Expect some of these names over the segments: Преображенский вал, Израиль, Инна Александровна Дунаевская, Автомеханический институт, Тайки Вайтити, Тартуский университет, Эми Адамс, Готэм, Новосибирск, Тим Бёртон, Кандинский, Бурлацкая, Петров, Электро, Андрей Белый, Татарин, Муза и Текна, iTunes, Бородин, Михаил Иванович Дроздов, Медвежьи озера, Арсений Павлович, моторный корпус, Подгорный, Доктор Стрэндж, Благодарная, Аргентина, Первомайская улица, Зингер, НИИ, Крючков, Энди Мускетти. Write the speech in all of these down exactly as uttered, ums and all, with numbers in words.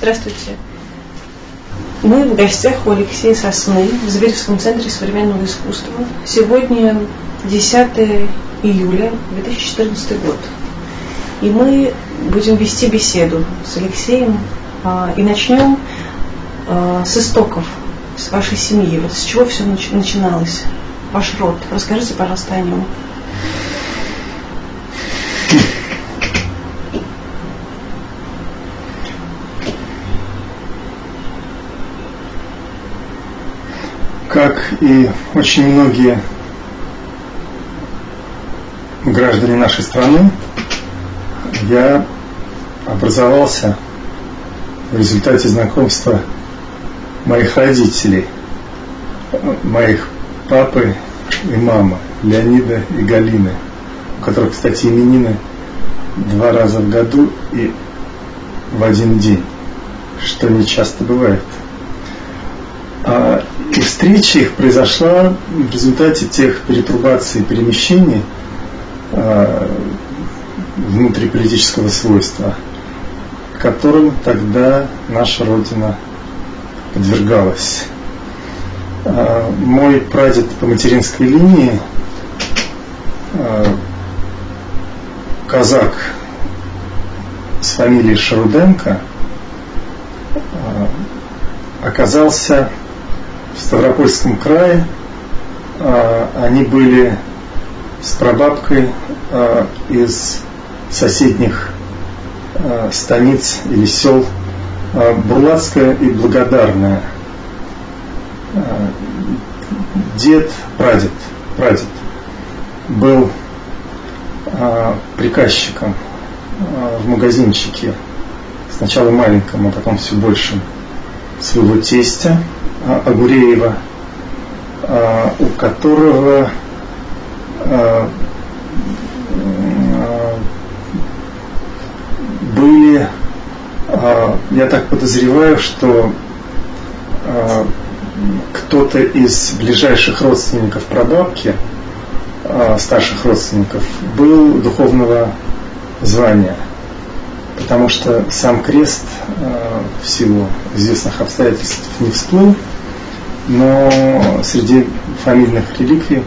Здравствуйте. Мы в гостях у Алексея Сосны в Забиревском центре современного искусства. Сегодня десятое июля две тысячи четырнадцатый год. И мы будем вести беседу с Алексеем а, и начнем а, с истоков, с вашей семьи. Вот с чего все нач- начиналось? Ваш род. Расскажите, пожалуйста, о нем. Как и очень многие граждане нашей страны, я образовался в результате знакомства моих родителей, моих папы и мамы, Леонида и Галины, у которых, кстати, именины два раза в году и в один день, что не часто бывает. И встреча их произошла в результате тех перетрубаций и перемещений внутриполитического свойства, которым тогда наша Родина подвергалась. Мой прадед по материнской линии, казак с фамилией Шаруденко, оказался в Ставропольском крае. Они были с прабабкой из соседних станиц или сел Бурлацкая и Благодарная. Дед, прадед, прадед был приказчиком в магазинчике, сначала маленьком, а потом все большим, своего тестя Агуреева, у которого были, я так подозреваю, что кто-то из ближайших родственников прабабки, старших родственников, был духовного звания, потому что сам крест в силу известных обстоятельств не всплыл, но среди фамильных реликвий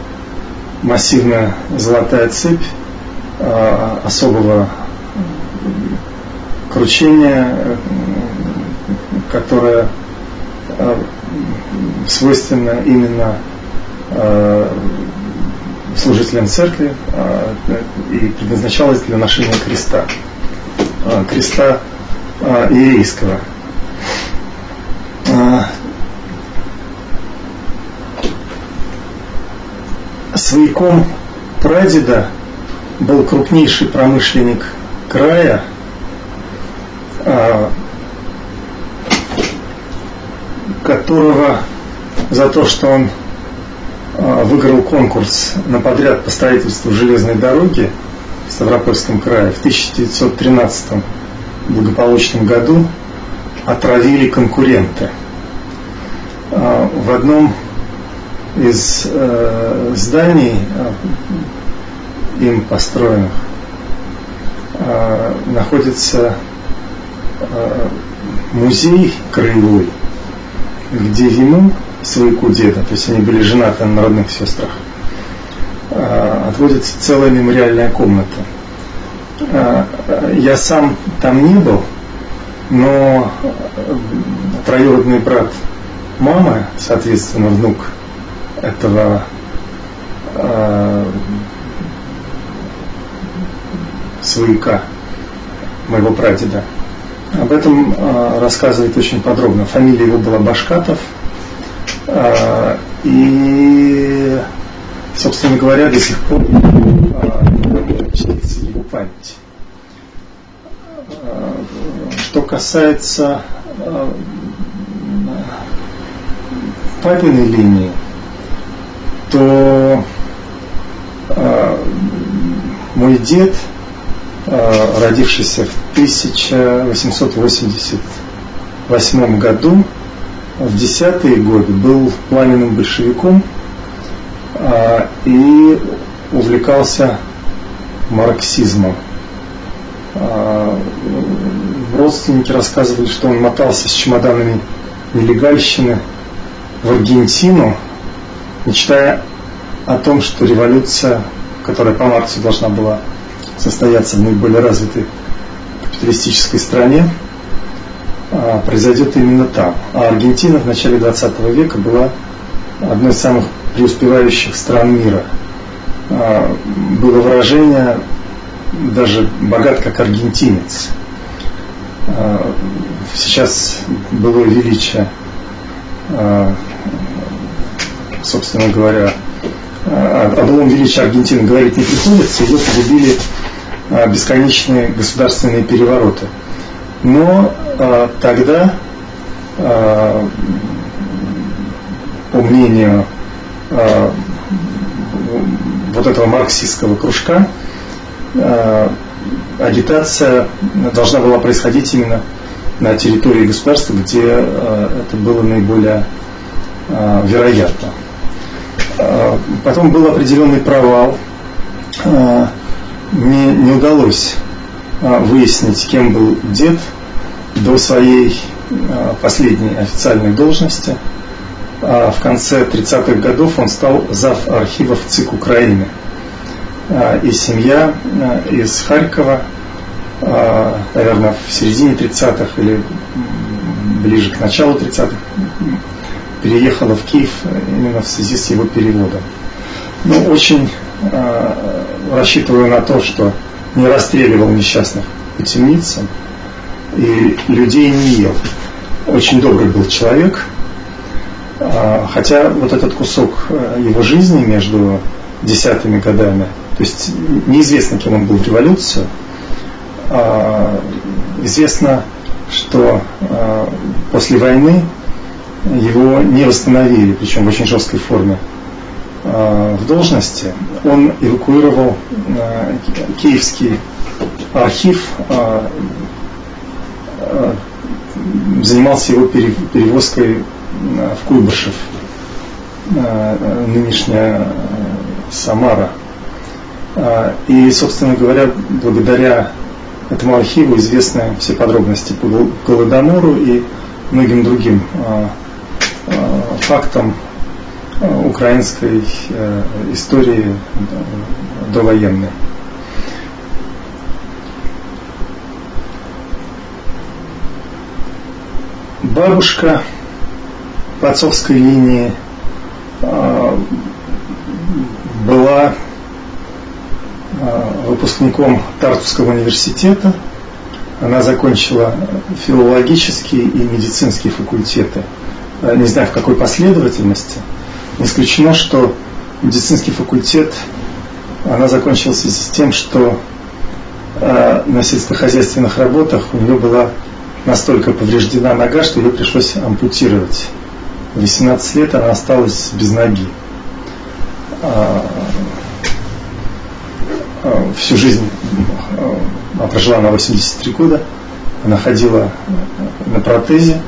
массивная золотая цепь э, особого кручения, э, которая э, свойственна именно э, служителям церкви э, и предназначалась для ношения креста, э, креста э, иерейского. Свояком прадеда был крупнейший промышленник края, которого за то, что он выиграл конкурс на подряд по строительству железной дороги в Ставропольском крае в тысяча девятьсот тринадцатом благополучном году, отравили конкуренты. В одном из э, зданий, э, им построенных, э, находится э, музей краевой, где ему, свояку деда, то есть они были женаты на родных сестрах, э, отводится целая мемориальная комната. Э, я сам там не был, но троюродный брат мамы, соответственно, внук этого э, свояка, моего прадеда, об этом э, рассказывает очень подробно. Фамилия его была Башкатов, э, и, собственно говоря, до сих пор э, чтится его память. Э, что касается э, папиной линии, то э, мой дед, э, родившийся в тысяча восемьсот восемьдесят восьмом году, в десятые годы был пламенным большевиком э, и увлекался марксизмом. Э, родственники рассказывали, что он мотался с чемоданами нелегальщины в Аргентину, мечтая о том, что революция, которая по Марксу должна была состояться в наиболее развитой капиталистической стране, произойдет именно там. А Аргентина в начале двадцатого века была одной из самых преуспевающих стран мира. Было выражение «даже богат как аргентинец». Сейчас было величие, собственно говоря, о былом величии Аргентины говорить не приходится, ее погубили бесконечные государственные перевороты. Но э, тогда, э, по мнению э, вот этого марксистского кружка, э, агитация должна была происходить именно на территории государства, где э, это было наиболее э, вероятно. Э, потом был определенный провал, э, не, не удалось выяснить, кем был дед до своей последней официальной должности. В конце тридцатых годов он стал зав. Архивов ЦИК Украины. И семья из Харькова, наверное, в середине тридцатых или ближе к началу тридцатых, переехала в Киев именно в связи с его переводом. Ну, очень рассчитываю на то, что не расстреливал несчастных по темницам и людей не ел. Очень добрый был человек, хотя вот этот кусок его жизни между десятыми годами, то есть неизвестно, кем он был в революцию, известно, что после войны его не восстановили, причем в очень жесткой форме, в должности. Он эвакуировал э, киевский архив, э, э, занимался его перевозкой в Куйбышев, э, нынешняя Самара. Э, и, собственно говоря, благодаря этому архиву известны все подробности по Голодомору и многим другим э, э, фактам украинской э, истории э, довоенной. Бабушка по отцовской линии э, была э, выпускником Тартуского университета. Она закончила филологические и медицинские факультеты. Э, не знаю, в какой последовательности. Не исключено, что медицинский факультет она закончила в связи с тем, что э, на сельскохозяйственных работах у нее была настолько повреждена нога, что ее пришлось ампутировать. В восемнадцать лет она осталась без ноги. А, а, всю жизнь, а, она прожила на восемьдесят три года, она ходила на протезе,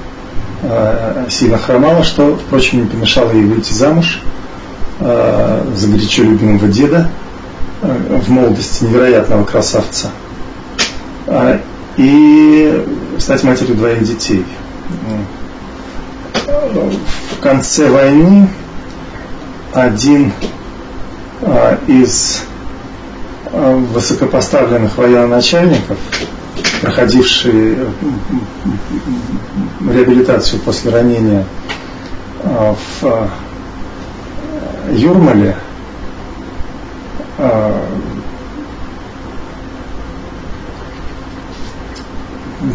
сильно хромала, что, впрочем, не помешало ей выйти замуж э, за горячо любимого деда, э, в молодости невероятного красавца, э, и стать матерью двоих детей. В конце войны один э, из э, высокопоставленных военачальников, проходивший реабилитацию после ранения в Юрмале,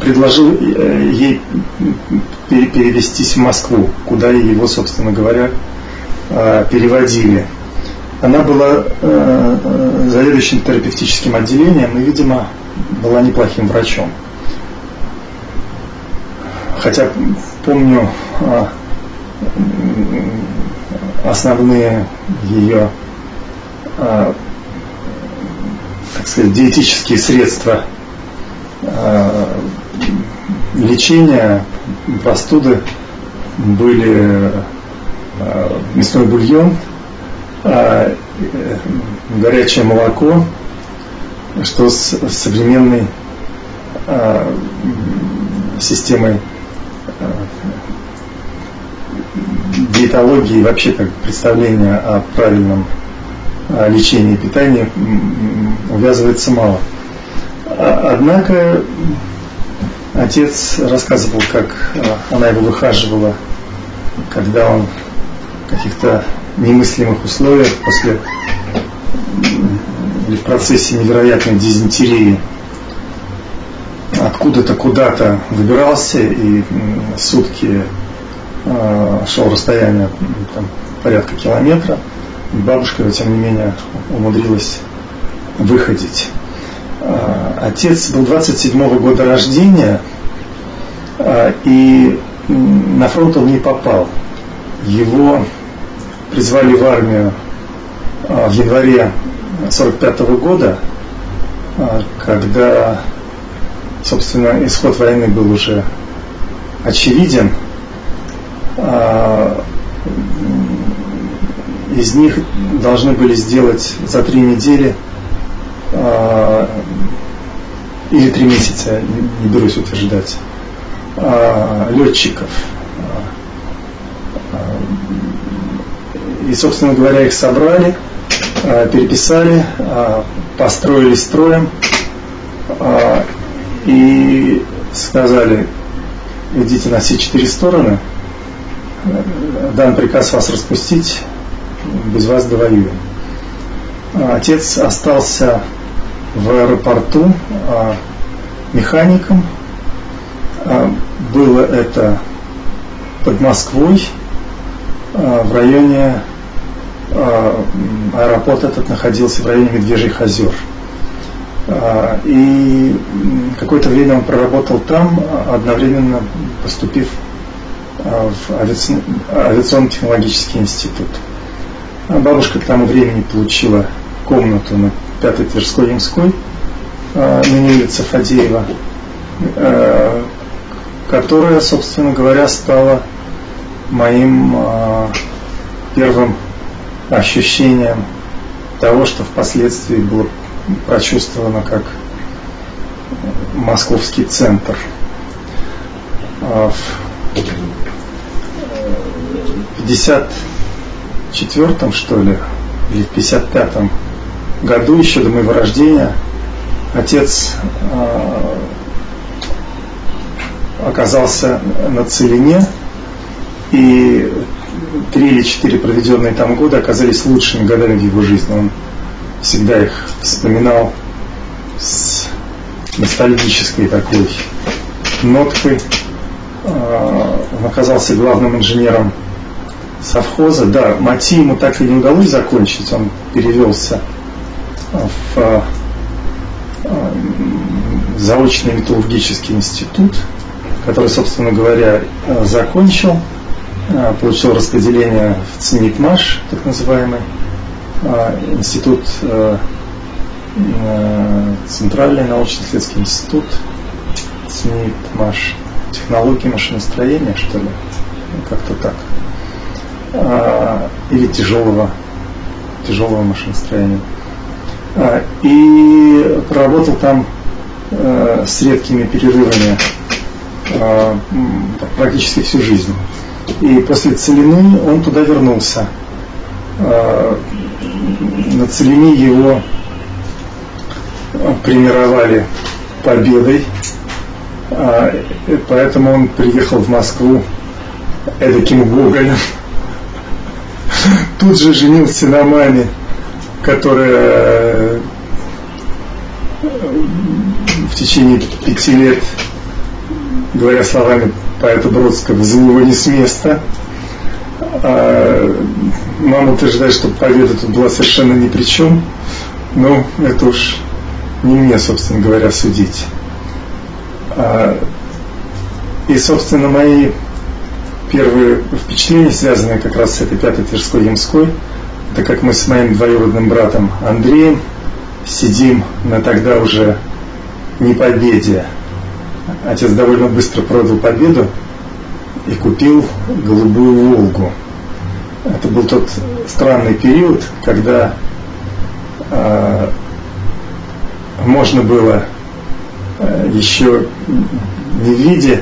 предложил ей перевестись в Москву, куда его, собственно говоря, переводили. Она была заведующим терапевтическим отделением и, видимо, была неплохим врачом. Хотя помню а, основные ее, а, так сказать, диетические средства а, лечения простуды были а, мясной бульон, а, горячее молоко, что с современной э, системой э, диетологии, вообще как представление о правильном э, лечении и питании э, увязывается мало. Однако отец рассказывал, как она его выхаживала, когда он в каких-то немыслимых условиях после или в процессе невероятной дизентерии откуда-то куда-то выбирался и сутки шел расстояние там, порядка километра, и бабушка его, тем не менее, умудрилась выходить. Отец был двадцать седьмого года рождения, и на фронт он не попал. Его призвали в армию в январе сорок пятого года, когда, собственно, исход войны был уже очевиден. Из них должны были сделать за три недели или три месяца, не берусь утверждать, летчиков. И, собственно говоря, их собрали, переписали, построили строем и сказали: идите на все четыре стороны, дан приказ вас распустить, без вас довоюем. Отец остался в аэропорту а, механиком. А, было это под Москвой, а, в районе а, аэропорт этот находился в районе Медвежьих озер. А, и какое-то время он проработал там, одновременно поступив а, в авиацион, авиационно-технологический институт. А бабушка к тому времени получила комнату на Пятой Тверской-Ямской, э, на улице Фадеева, э, которая, собственно говоря, стала моим э, первым ощущением того, что впоследствии было прочувствовано как московский центр. Э, в пятьдесят четвёртом, что ли, или в пятьдесят пятом году, еще до моего рождения, отец э, оказался на Целине, и три или четыре проведенные там года оказались лучшими годами в его жизни. Он всегда их вспоминал с ностальгической такой ноткой. Э, он оказался главным инженером совхоза. Да, МАТИ ему так и не удалось закончить, он перевелся в заочный металлургический институт, который, собственно говоря, закончил, получил распределение в ЦНИИТМАШ, так называемый институт, Центральный научно-исследовательский институт, ЦНИИТМАШ, технологии машиностроения, что ли, как-то так, или тяжелого, тяжелого машиностроения. И проработал там с редкими перерывами практически всю жизнь. И после Целины он туда вернулся. На Целине его премировали победой, поэтому он приехал в Москву эдаким гоголем. Тут же женился на маме, которая в течение пяти лет, говоря словами поэта Бродского, «Злого не с места». А мама утверждает, что победа тут была совершенно ни при чем. Но это уж не мне, собственно говоря, судить. А, и, собственно, мои первые впечатления, связанные как раз с этой Пятой Тверской-Ямской, это как мы с моим двоюродным братом Андреем сидим на тогда уже не победе. Отец довольно быстро продал победу и купил голубую «Волгу». Это был тот странный период, когда э, можно было еще не в виде,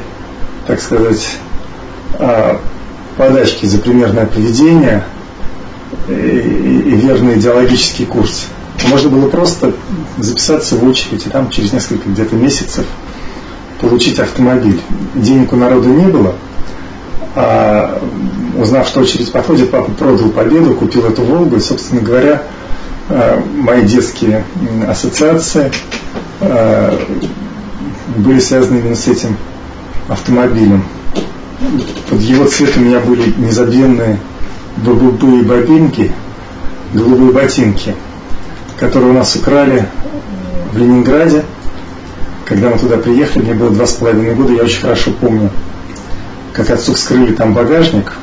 так сказать, подачки за примерное поведение и, и верный идеологический курс. Можно было просто записаться в очередь и там через несколько где-то месяцев получить автомобиль. Денег у народа не было. А, узнав, что очередь подходит, папа продал победу, купил эту «Волгу». И, собственно говоря, мои детские ассоциации были связаны именно с этим автомобилем. Под его цвет у меня были незабвенные голубые бобинки, голубые ботинки, которые у нас украли в Ленинграде. Когда мы туда приехали, мне было два с половиной года, я очень хорошо помню, как отцу вскрыли там багажник,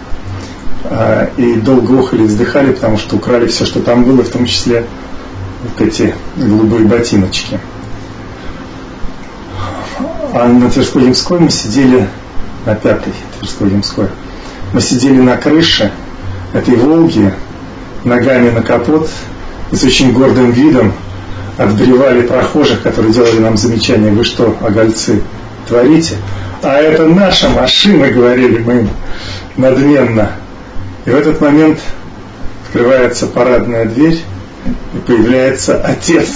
и долго охали и вздыхали, потому что украли все, что там было, в том числе вот эти голубые ботиночки. А на Тверской Ямской мы сидели, на Пятой Тверской Ямской, мы сидели на крыше этой «Волги», ногами на капот, и с очень гордым видом отбревали прохожих, которые делали нам замечания: «Вы что, огольцы, творите?» «А это наша машина», — говорили мы им надменно. И в этот момент открывается парадная дверь, и появляется отец.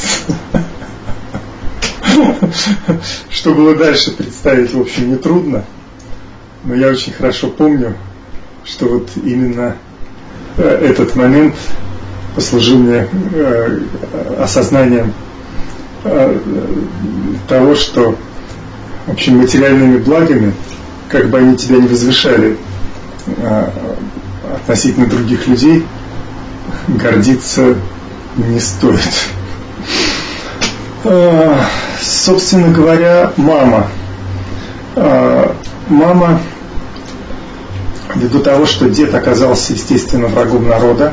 Что было дальше, представить, в общем, нетрудно. Но я очень хорошо помню, что вот именно этот момент послужил мне осознанием того, что, в общем, материальными благами, как бы они тебя не возвышали относительно других людей, гордиться не стоит. Собственно говоря, мама. Мама, ввиду того, что дед оказался, естественно, врагом народа,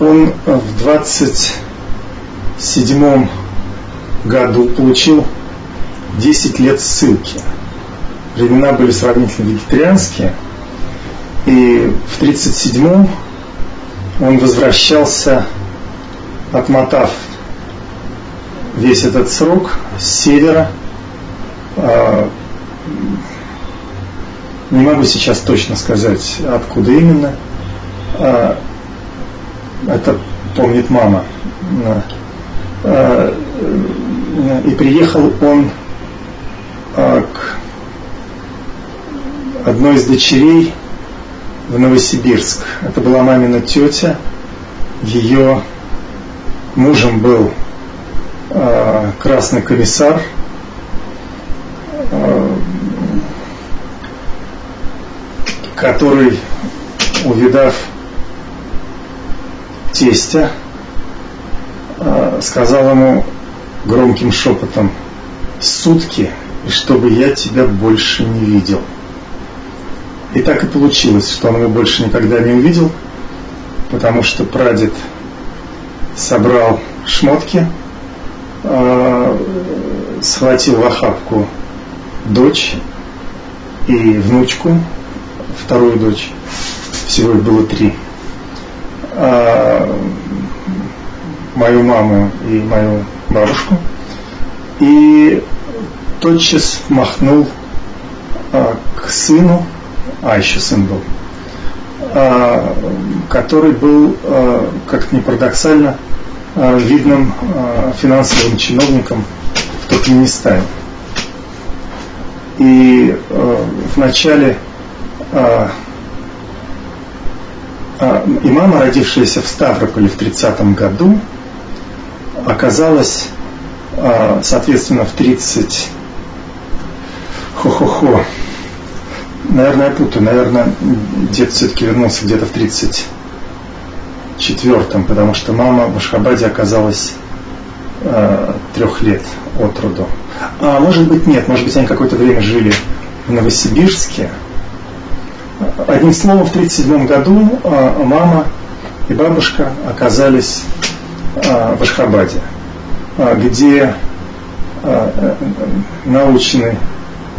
он в двадцать седьмом году получил десять лет ссылки. Времена были сравнительно вегетарианские, и в тридцать седьмом он возвращался, отмотав весь этот срок, с севера. Не могу сейчас точно сказать, откуда именно. Это помнит мама. И приехал он к одной из дочерей в Новосибирск. Это была мамина тетя. Ее мужем был красный комиссар. Который, увидав тестя, сказал ему громким шепотом: «Сутки, и чтобы я тебя больше не видел». И так и получилось, что он его больше никогда не увидел, потому что прадед собрал шмотки, схватил в охапку дочь и внучку, вторую дочь, всего их было три, а, мою маму и мою бабушку, и тотчас махнул а, к сыну, а еще сын был, а, который был, а, как-то не парадоксально, а, видным а, финансовым чиновником в Туркменистане. И а, в начале А, а, и мама, родившаяся в Ставрополе в тридцатом году, оказалась, а, соответственно, в тридцать... Хо-хо-хо. Наверное, я путаю. Наверное, дед все-таки вернулся где-то в тридцать четвёртом, потому что мама в Ашхабаде оказалась а, трех лет от роду. А может быть, нет. Может быть, они какое-то время жили в Новосибирске. Одним словом, в тридцать седьмом году мама и бабушка оказались в Ашхабаде, где наученный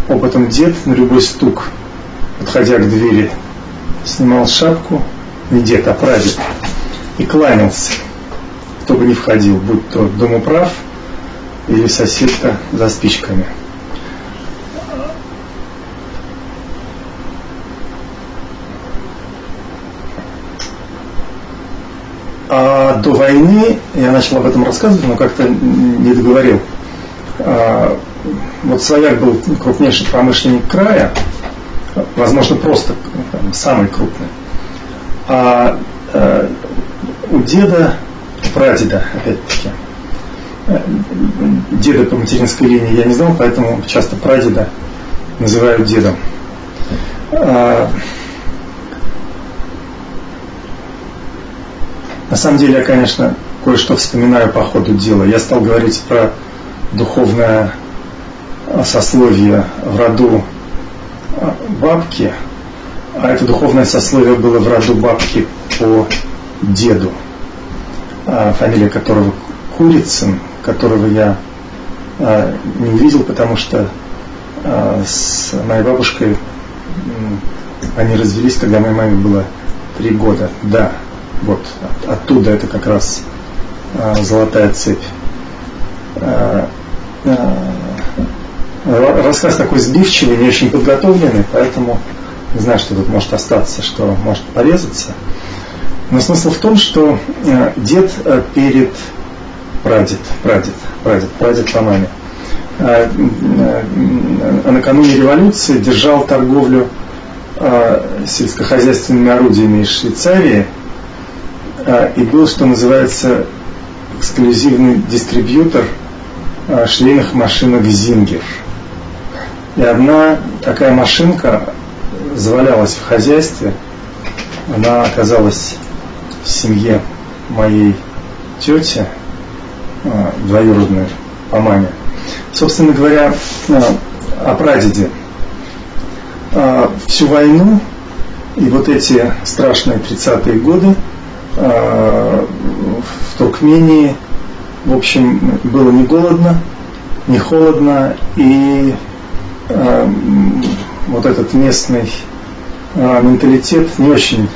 опытом дед на любой стук, подходя к двери, снимал шапку, не дед, а прадед, и кланялся, кто бы ни входил, будь то домоуправ, или соседка за спичками. А до войны, я начал об этом рассказывать, но как-то не договорил. А, вот Славяк был крупнейший промышленник края, возможно, просто там, самый крупный. А, а у деда, прадеда, опять-таки, деда по материнской линии я не знал, поэтому часто прадеда называют дедом. А, На самом деле я, конечно, кое-что вспоминаю по ходу дела. Я стал говорить про духовное сословие в роду бабки, а это духовное сословие было в роду бабки по деду, фамилия которого Курицын, которого я не увидел, потому что с моей бабушкой они развелись, когда моей маме было три года. Да. Вот, от, оттуда это как раз а, золотая цепь. А, а, рассказ такой сбивчивый, не очень подготовленный, поэтому не знаю, что тут может остаться, что может порезаться. Но смысл в том, что а, дед а, перед прадед, прадед, прадед, прадед по маме, а, а, накануне революции держал торговлю а, сельскохозяйственными орудиями из Швейцарии, и был, что называется, эксклюзивный дистрибьютор швейных машинок «Зингер». И одна такая машинка завалялась в хозяйстве. Она оказалась в семье моей тети, двоюродной по маме. Собственно говоря, о прадеде. Всю войну и вот эти страшные тридцатые годы в Туркмении, в общем, было не голодно, не холодно, и э, вот этот местный э, менталитет не очень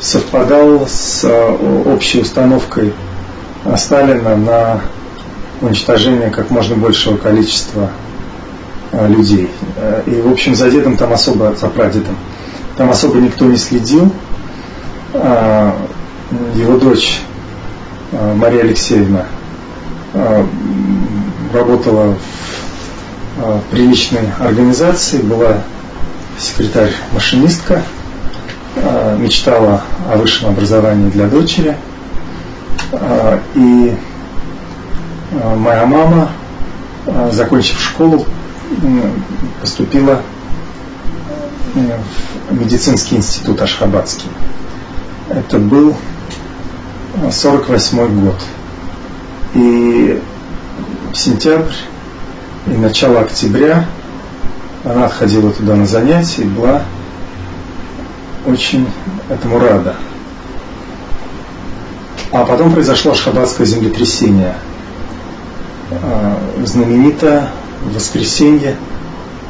совпадал с э, общей установкой Сталина на уничтожение как можно большего количества э, людей. И, в общем, за дедом там особо, за прадедом, там особо никто не следил. Э, Его дочь Мария Алексеевна работала в приличной организации, была секретарь-машинистка, мечтала о высшем образовании для дочери. И моя мама, закончив школу, поступила в медицинский институт Ашхабадский. Это был сорок восьмой год, и сентябрь и начало октября она ходила туда на занятия и была очень этому рада. А потом произошло Ашхабадское землетрясение, знаменитое воскресенье,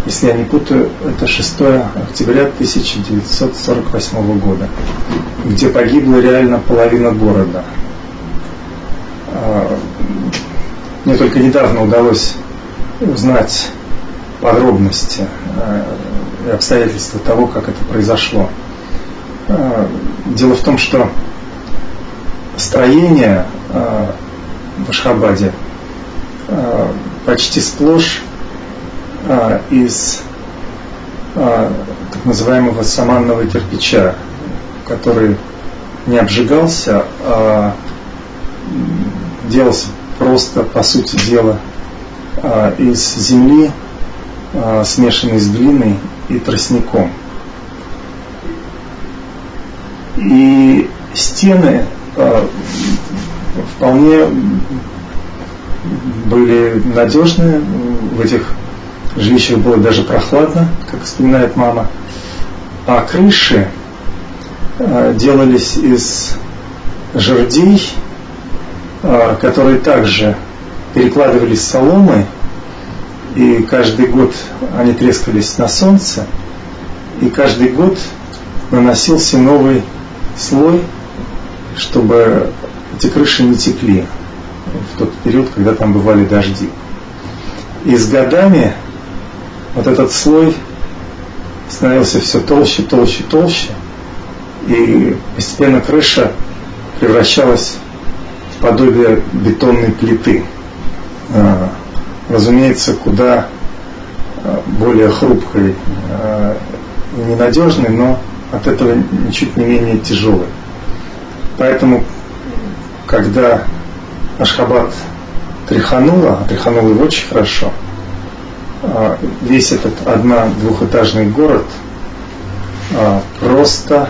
если я не путаю, это шестое октября тысяча девятьсот сорок восьмого года, где погибла реально половина города. Мне только недавно удалось узнать подробности и обстоятельства того, как это произошло. Дело в том, что строения в Ашхабаде почти сплошь из а, так называемого саманного кирпича, который не обжигался, а делался просто, по сути дела, а, из земли, а, смешанной с глиной и тростником. И стены а, вполне были надежны, в этих жилищах было даже прохладно, как вспоминает мама. А крыши э, делались из жердей, э, которые также перекладывались соломой, и каждый год они трескались на солнце, и каждый год наносился новый слой, чтобы эти крыши не текли в тот период, когда там бывали дожди. И с годами вот этот слой становился все толще, толще, толще, и постепенно крыша превращалась в подобие бетонной плиты. Разумеется, куда более хрупкой и ненадежной, но от этого ничуть не менее тяжелой. Поэтому, когда Ашхабад тряхануло, а тряхануло его очень хорошо, весь этот одна-двухэтажный город просто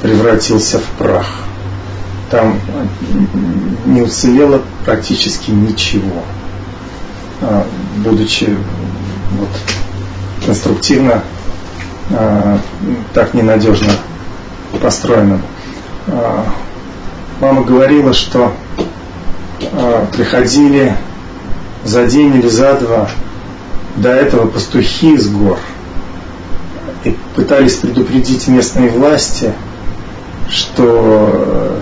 превратился в прах. Там не уцелело практически ничего. Будучи вот, конструктивно э, так ненадежно построенным. Э, мама говорила, что э, приходили за день или за два до этого пастухи с гор и пытались предупредить местные власти, что э,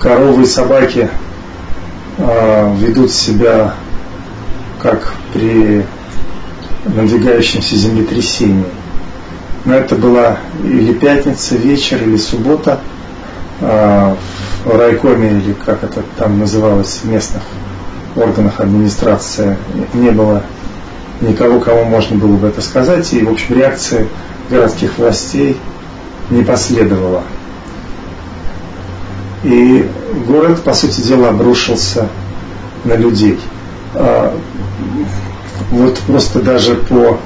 коровы и собаки э, ведут себя как при надвигающемся землетрясении. Но это была или пятница, вечер, или суббота э, в райкоме, или как это там называлось, в местных органах администрации. Не было никого, кому можно было бы это сказать, и, в общем, реакции городских властей не последовало. И город, по сути дела, обрушился на людей. Вот просто даже по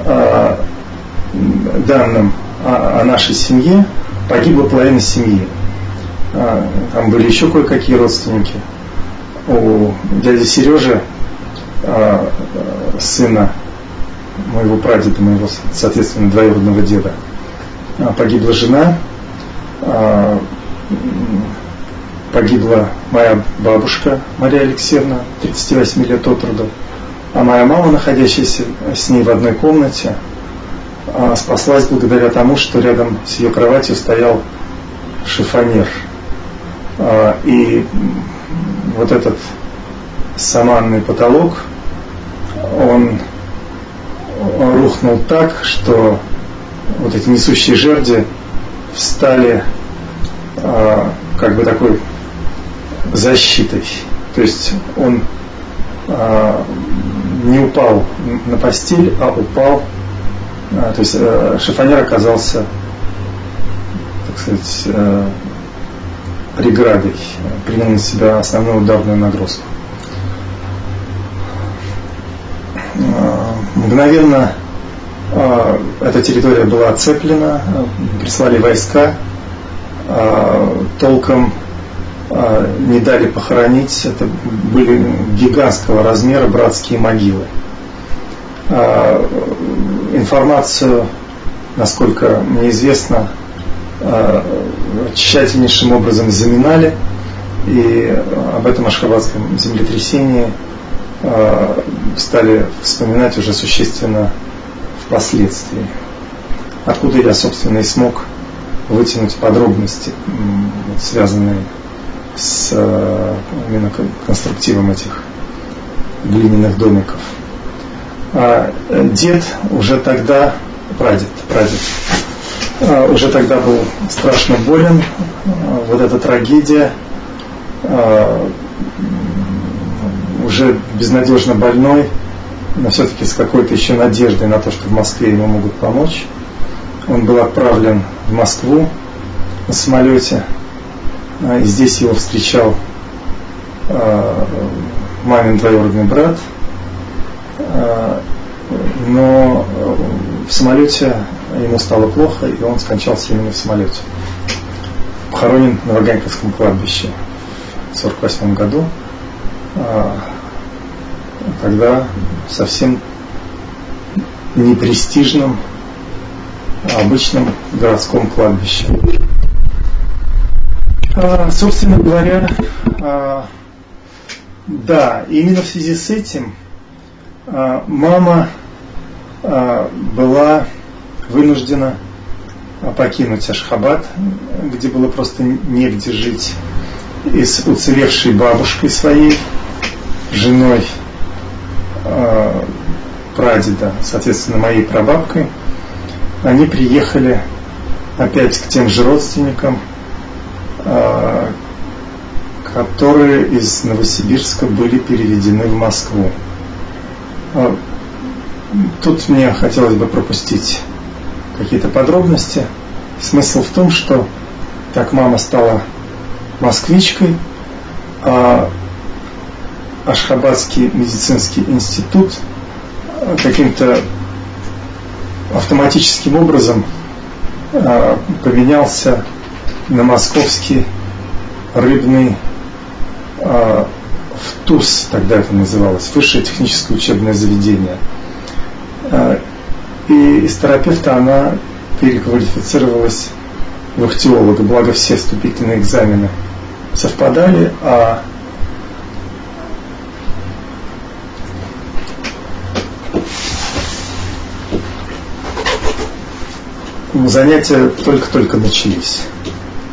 э, данным о, о нашей семье погибла половина семьи. Э, там были еще кое-какие родственники. У дяди Сережи, э, сына моего прадеда, моего, соответственно, двоюродного деда, погибла жена, э, погибла моя бабушка Мария Алексеевна, тридцать восемь лет от роду. А моя мама, находящаяся с ней в одной комнате, спаслась благодаря тому, что рядом с ее кроватью стоял шифонер. И вот этот саманный потолок, он рухнул так, что вот эти несущие жерди встали как бы такой защитой. То есть он не упал на постель, а упал, то есть шифонер оказался, так сказать, преградой, принял на себя основную ударную нагрузку. Мгновенно эта территория была оцеплена, прислали войска, толком не дали похоронить. Это были гигантского размера братские могилы. Информацию, насколько мне известно, тщательнейшим образом заминали, и об этом ашхабадском землетрясении стали вспоминать уже существенно впоследствии. Откуда я, собственно, и смог вытянуть подробности, связанные с именно конструктивом этих глиняных домиков. А дед уже тогда, прадед, прадед, уже тогда был страшно болен. Вот эта трагедия, уже безнадежно больной, но все-таки с какой-то еще надеждой на то, что в Москве ему могут помочь. Он был отправлен в Москву на самолете. И здесь его встречал э, мамин двоюродный брат. Э, но в самолете ему стало плохо, и он скончался именно в самолете. Похоронен на Ваганьковском кладбище в сорок восьмом году, э, когда совсем непрестижным, обычном городском кладбище. Собственно говоря, да, именно в связи с этим мама была вынуждена покинуть Ашхабад, где было просто негде жить, и с уцелевшей бабушкой своей, женой э, прадеда, соответственно, моей прабабкой, они приехали опять к тем же родственникам, э, которые из Новосибирска были переведены в Москву. Э, тут мне хотелось бы пропустить какие-то подробности. Смысл в том, что так мама стала москвичкой, а Ашхабадский медицинский институт каким-то автоматическим образом поменялся на московский рыбный ВТУЗ, тогда это называлось, высшее техническое учебное заведение. И из терапевта она переквалифицировалась в ихтиолога, благо все вступительные экзамены совпадали, а занятия только-только начались.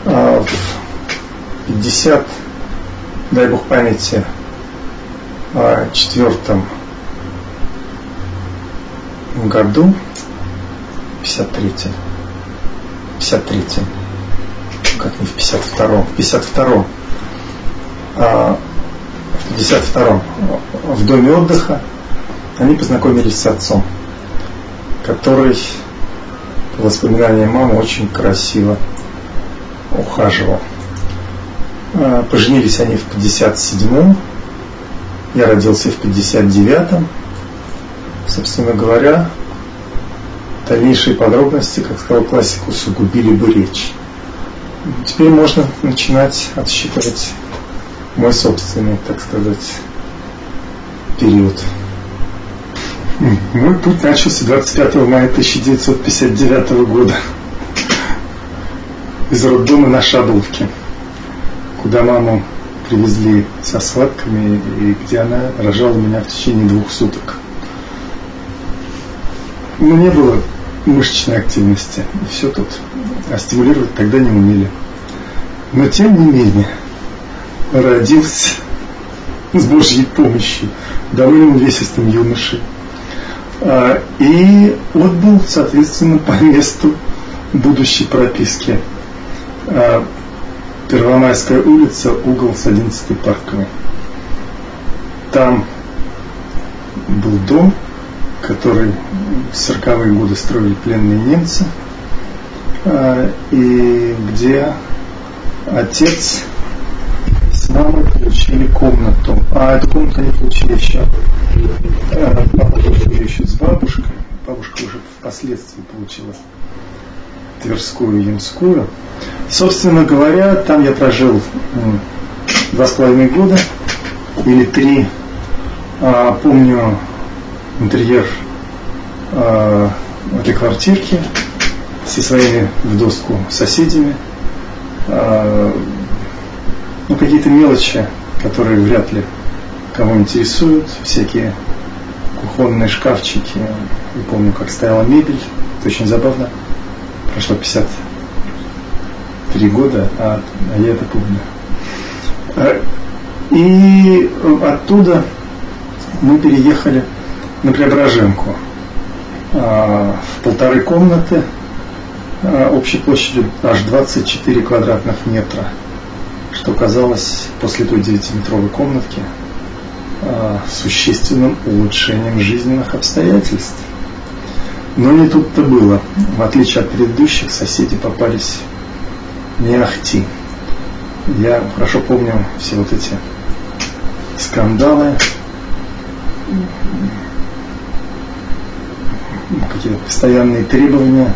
В пятьдесят, дай бог памяти, четвертом году, пятьдесят третьем, пятьдесят третьем, как не в пятьдесят втором, в пятьдесят втором, а, в пятьдесят втором в доме отдыха они познакомились с отцом, который, по воспоминаниям мамы, очень красиво ухаживал. А, поженились они в пятьдесят седьмом, я родился в пятьдесят девятом, собственно говоря. Дальнейшие подробности, как сказал классик, усугубили бы речь. Теперь можно начинать отсчитывать мой собственный, так сказать, период. Мой путь начался двадцать пятого мая тысяча девятьсот пятьдесят девятого года из роддома на Шаболке, куда маму привезли со схватками и где она рожала меня в течение двух суток. Но не было мышечной активности, и все тут. А стимулировать тогда не умели. Но тем не менее, родился с Божьей помощью довольно увесистым юношей. И отбыл, соответственно, по месту будущей прописки. Первомайская улица, угол с одиннадцатой парковой. Там был дом, который в сороковые годы строили пленные немцы, и где отец с мамой получили комнату. А эту комнату они получили еще, папа получил еще с бабушкой. Бабушка уже впоследствии получила Тверскую и Ямскую. Собственно говоря, там я прожил два с половиной года или три. Помню интерьер э, этой квартирки со своими в доску соседями, э, ну какие-то мелочи, которые вряд ли кого интересуют, всякие кухонные шкафчики. Не помню, как стояла мебель, это очень забавно. Прошло пятьдесят три года, а, а я это помню. Э, и оттуда мы переехали на Преображенку, а, в полторы комнаты, а, общей площадью аж двадцать четыре квадратных метра, что казалось после той девятиметровой комнатки а, существенным улучшением жизненных обстоятельств. Но не тут-то было. В отличие от предыдущих, соседи попались не ахти. Я хорошо помню все вот эти скандалы, какие-то постоянные требования,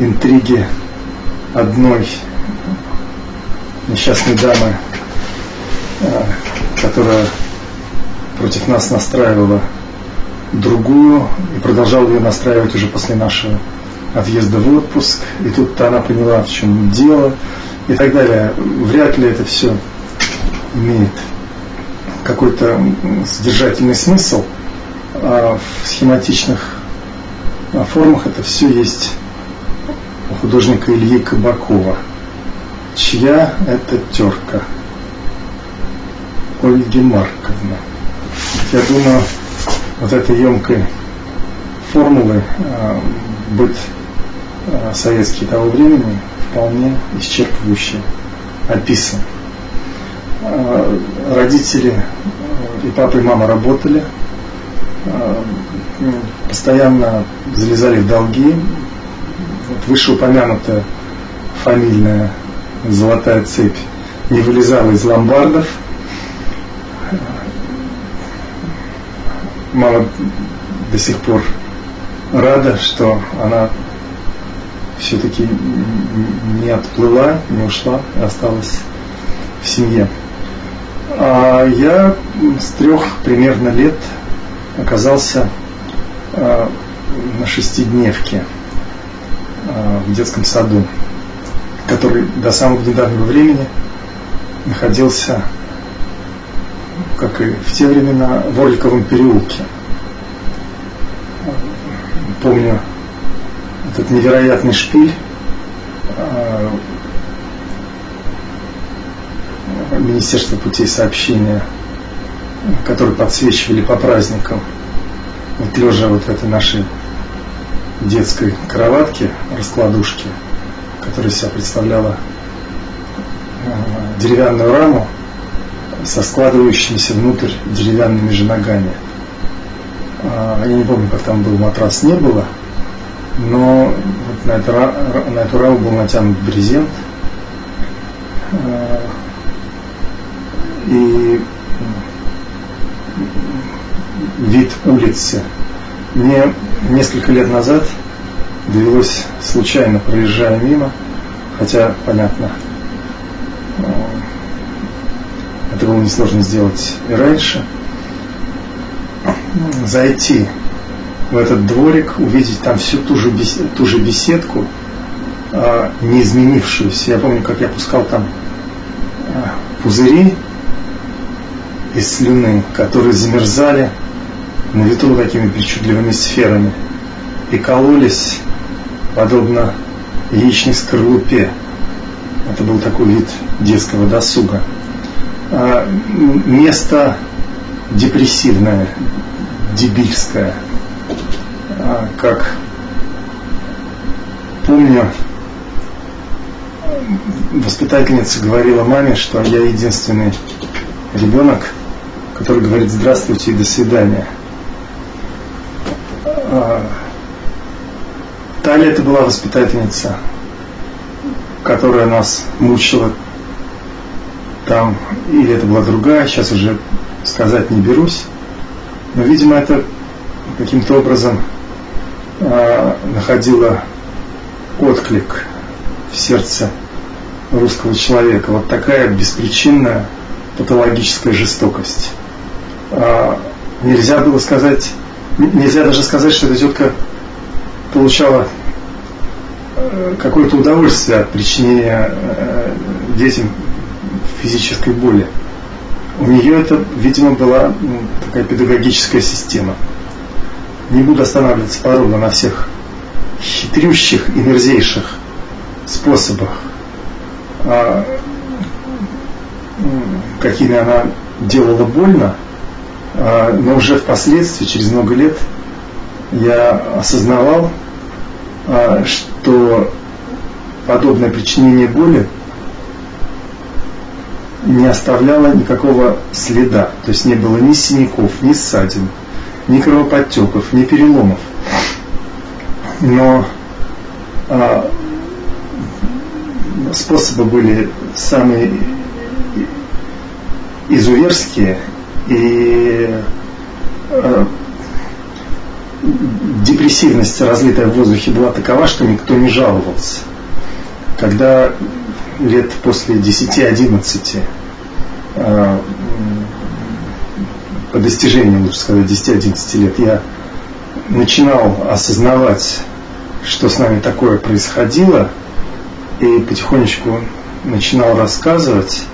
интриги одной несчастной дамы, которая против нас настраивала другую и продолжала ее настраивать уже после нашего отъезда в отпуск. И тут-то она поняла, в чем дело, и так далее. Вряд ли это все имеет какой-то содержательный смысл. А в схематичных формах это все есть у художника Ильи Кабакова. Чья это терка? Ольги Марковны. Я думаю, вот этой емкой формулы э, быт э, советский того времени вполне исчерпывающе описан. Э, родители э, и папа, и мама работали, э, постоянно залезали в долги. Вот вышеупомянутая фамильная золотая цепь не вылезала из ломбардов. Мама до сих пор рада, что она все-таки не отплыла, не ушла, осталась в семье. А я с трех примерно лет оказался э, на шестидневке э, в детском саду, который до самого недавнего времени находился, как и в те времена, в Орликовом переулке. Помню этот невероятный шпиль э, Министерства путей сообщения, который подсвечивали по праздникам. Вот лежа вот в этой нашей детской кроватке, раскладушке, которая из себя представляла э, деревянную раму со складывающимися внутрь деревянными же ногами. Я не помню, как там был матрас, не было, но вот на, эту, на эту раму был натянут брезент, и вид улицы. Мне несколько лет назад довелось, случайно проезжая мимо, хотя, понятно, это было несложно сделать и раньше, зайти в этот дворик, увидеть там всю ту же, бесед, ту же беседку, э, не изменившуюся. Я помню, как я пускал там э, пузыри из слюны, которые замерзали на ветру такими причудливыми сферами и кололись подобно яичной скорлупе. Это был такой вид детского досуга. Э, место депрессивное, дебильское, как помню, воспитательница говорила маме, что я единственный ребенок, который говорит здравствуйте и до свидания. Та ли это была воспитательница, которая нас мучила там, или это была другая, сейчас уже сказать не берусь, но, видимо, это каким-то образом э, находило отклик в сердце русского человека. Вот такая беспричинная патологическая жестокость. Э, нельзя было сказать, нельзя даже сказать, что эта тетка получала э, какое-то удовольствие от причинения э, детям физической боли. У нее это, видимо, была такая педагогическая система. Не буду останавливаться подробно на всех хитрющих и мерзейших способах, какими она делала больно, но уже впоследствии, через много лет, я осознавал, что подобное причинение боли не оставляла никакого следа. То есть не было ни синяков, ни ссадин, ни кровоподтеков, ни переломов. Но а, способы были самые изуверские и а, депрессивность, разлитая в воздухе, была такова, что никто не жаловался. Когда лет после десяти-одиннадцати, э, по достижению, лучше сказать, десяти-одиннадцати лет, я начинал осознавать, что с нами такое происходило, и потихонечку начинал рассказывать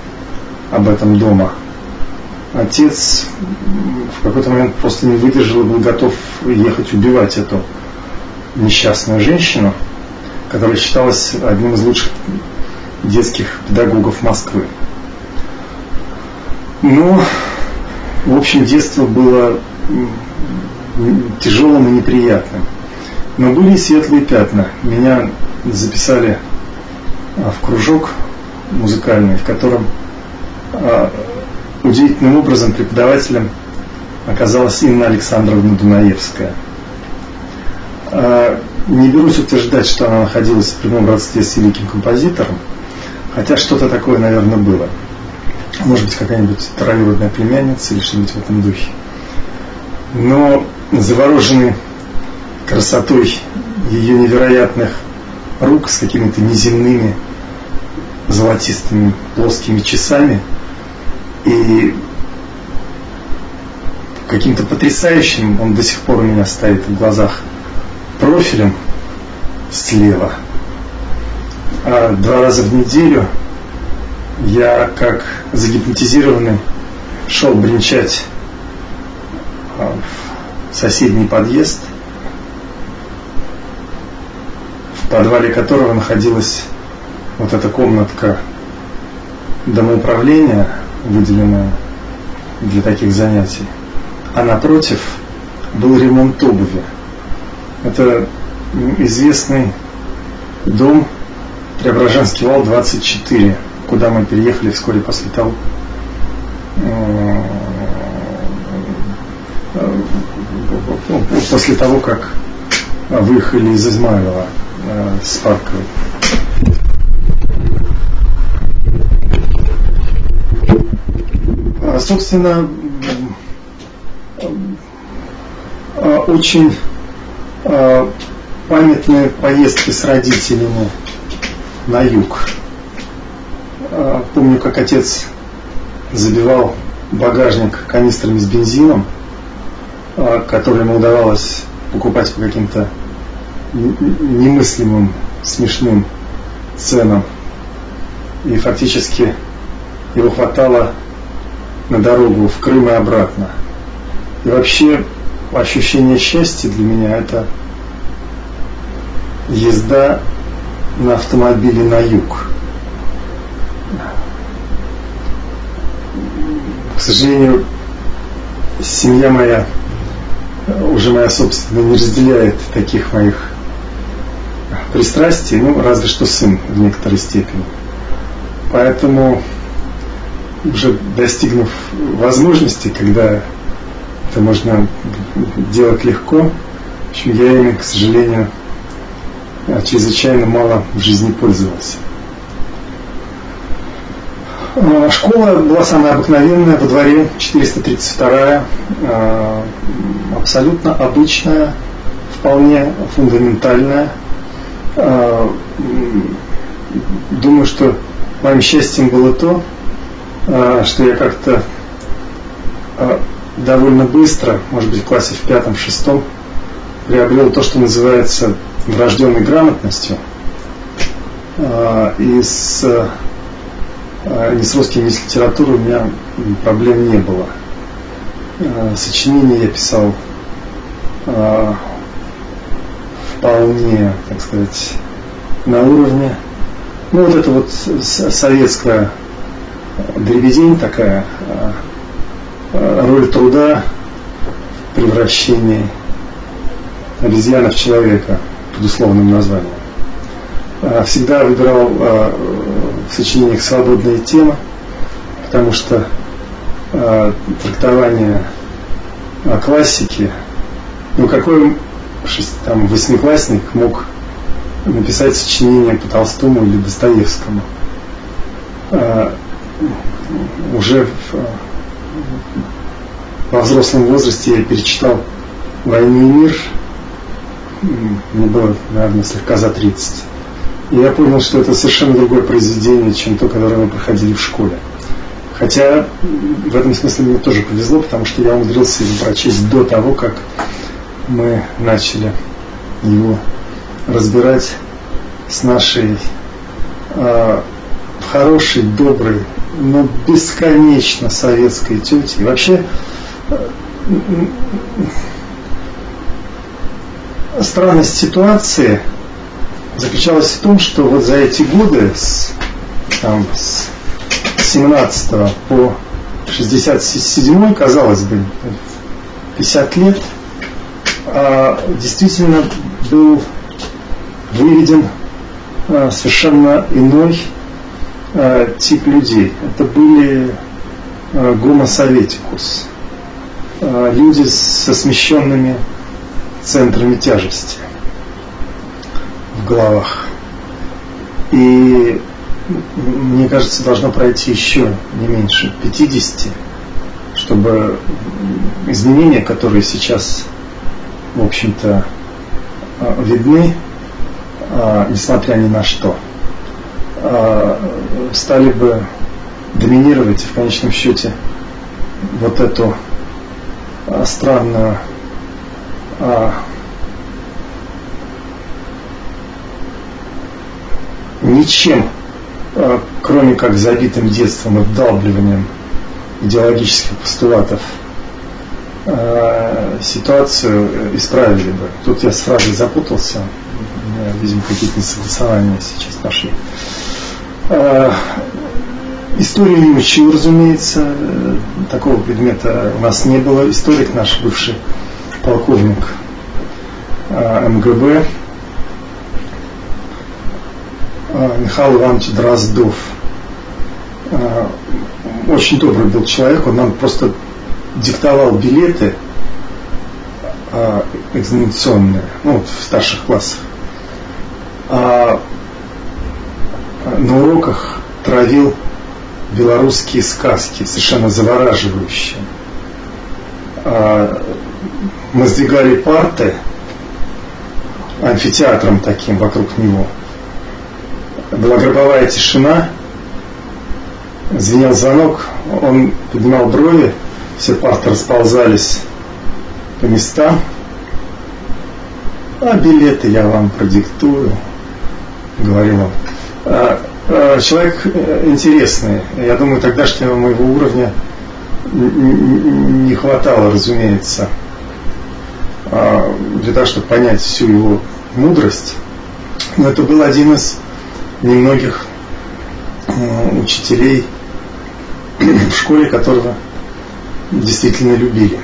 об этом дома. Отец в какой-то момент просто не выдержал и был готов ехать убивать эту несчастную женщину, которая считалась одним из лучших детских педагогов Москвы. Но, в общем, детство было тяжелым и неприятным. Но были светлые пятна. Меня записали в кружок музыкальный, в котором удивительным образом преподавателем оказалась Инна Александровна Дунаевская. Не берусь утверждать, что она находилась в прямом родстве с великим композитором, хотя что-то такое, наверное, было. Может быть, какая-нибудь троюродная племянница или что-нибудь в этом духе. Но завороженный красотой ее невероятных рук с какими-то неземными золотистыми плоскими часами и каким-то потрясающим, он до сих пор у меня стоит в глазах, профилем слева. А два раза в неделю я, как загипнотизированный, шел бренчать в соседний подъезд, в подвале которого находилась вот эта комнатка домоуправления, выделенная для таких занятий. А напротив был ремонт обуви. Это известный дом Преображенский вал двадцать четыре, куда мы переехали вскоре после того, после того, как выехали из Измайлова с Парковой. Собственно, очень памятные поездки с родителями на юг. Помню, как отец забивал багажник канистрами с бензином, которые ему удавалось покупать по каким-то немыслимым, смешным ценам. И фактически его хватало на дорогу в Крым и обратно. И вообще ощущение счастья для меня — это езда на автомобиле на юг. К сожалению, семья моя, уже моя собственная, не разделяет таких моих пристрастий, ну, разве что сын в некоторой степени. Поэтому, уже достигнув возможности, когда это можно делать легко, в общем, я ими, к сожалению, чрезвычайно мало в жизни пользовался. Школа была самая обыкновенная, во дворе четыреста тридцать вторая, абсолютно обычная, вполне фундаментальная. Думаю, что моим счастьем было то, что я как-то довольно быстро, может быть, в классе в пятом-шестом, приобрел то, что называется врожденной грамотностью, и с ни с русским, ни с литературой у меня проблем не было. Сочинения я писал вполне, так сказать, на уровне. Ну, вот это вот советская дребедень такая, роль труда в превращении обезьяны в человека под условным названием. Всегда выбирал в сочинениях свободные темы, потому что трактование классики, ну какой там восьмиклассник мог написать сочинение по Толстому или Достоевскому? Уже в, во взрослом возрасте я перечитал «Войну и мир», мне было, наверное, слегка за тридцать. И я понял, что это совершенно другое произведение, чем то, которое мы проходили в школе. Хотя в этом смысле мне тоже повезло, потому что я умудрился его прочесть до того, как мы начали его разбирать с нашей э, хорошей, доброй, но бесконечно советской тетей. И вообще э, э, странность ситуации заключалась в том, что вот за эти годы с, там, с семнадцатого по шестьдесят седьмой, казалось бы, пятьдесят лет, действительно был выведен совершенно иной тип людей. Это были гомо советикус, люди со смещенными центрами тяжести в головах. И мне кажется, должно пройти еще не меньше пятидесяти, чтобы изменения, которые сейчас, в общем-то, видны, несмотря ни на что, стали бы доминировать в конечном счете вот эту странную ничем, кроме как забитым детством и вдалбливанием идеологических постулатов, ситуацию исправили бы. Тут я с фразой запутался, у меня, видимо, какие-то несогласования сейчас пошли. Историю не учил, разумеется, такого предмета у нас не было. Историк наш, бывший полковник эм гэ бэ Михаил Иванович Дроздов, очень добрый был человек, он нам просто диктовал билеты экзаменационные, ну, в старших классах, а на уроках травил белорусские сказки, совершенно завораживающие. Мы сдвигали парты амфитеатром таким вокруг него. Была гробовая тишина, звенел звонок, он поднимал брови, все парты расползались по местам. А билеты я вам продиктую, говорил он. А, а, человек интересный. Я думаю, тогдашнего моего уровня не хватало, разумеется, для того, чтобы понять всю его мудрость. Но это был один из немногих э, учителей в школе, которого действительно любили.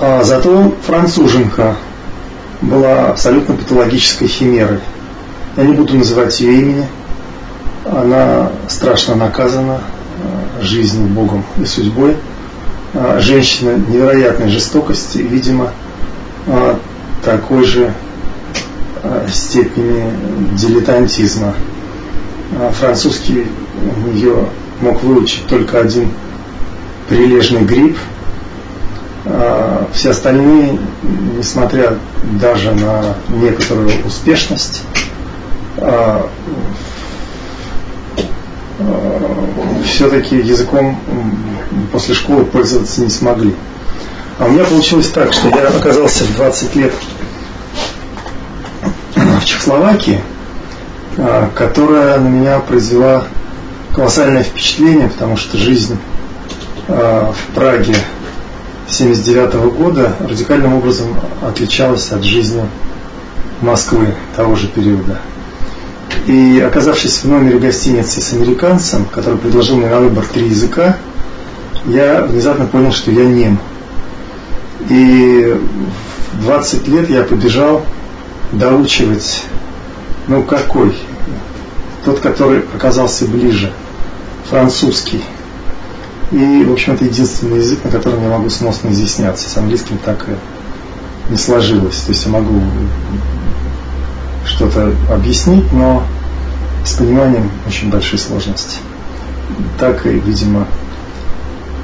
А зато француженка была абсолютно патологической химерой. Я не буду называть ее имени. Она страшно наказана жизнью, Богом и судьбой. Женщина невероятной жестокости, видимо, такой же степени дилетантизма. Французский у нее мог выучить только один прилежный гриб. Все остальные, несмотря даже на некоторую успешность, все-таки языком после школы пользоваться не смогли. А у меня получилось так, что я оказался в двадцать лет в Чехословакии, которая на меня произвела колоссальное впечатление, потому что жизнь в Праге тысяча девятьсот семьдесят девятого года радикальным образом отличалась от жизни Москвы того же периода. И, оказавшись в номере гостиницы с американцем, который предложил мне на выбор три языка, я внезапно понял, что я нем. И в двадцать лет я побежал доучивать, ну какой? Тот, который оказался ближе, французский. И, в общем, это единственный язык, на котором я могу сносно изъясняться. С английским так и не сложилось. То есть я могу что-то объяснить, но с пониманием очень большие сложности. Так и, видимо,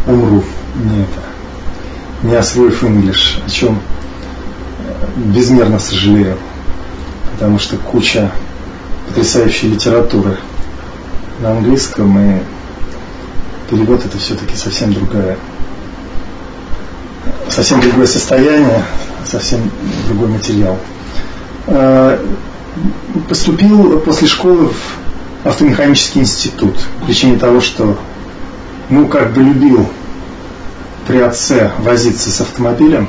умру не это, не освоив English, о чем безмерно сожалею, потому что куча потрясающей литературы на английском, и перевод — это все-таки совсем другое, совсем другое состояние, совсем другой материал. Поступил после школы в автомеханический институт по причине того, что, ну, как бы любил при отце возиться с автомобилем.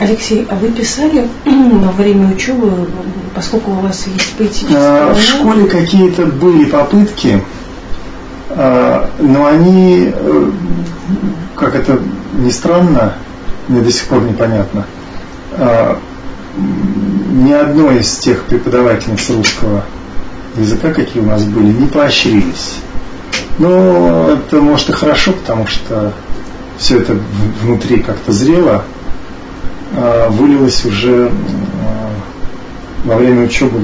Алексей, а вы писали во время учебы, поскольку у вас есть поэтическая... В школе какие-то были попытки, но они, как это ни странно, мне до сих пор непонятно. Ни одной из тех преподавательниц русского языка, какие у нас были, не поощрились. Но это, может, и хорошо, потому что все это внутри как-то зрело, вылилось уже во время учебы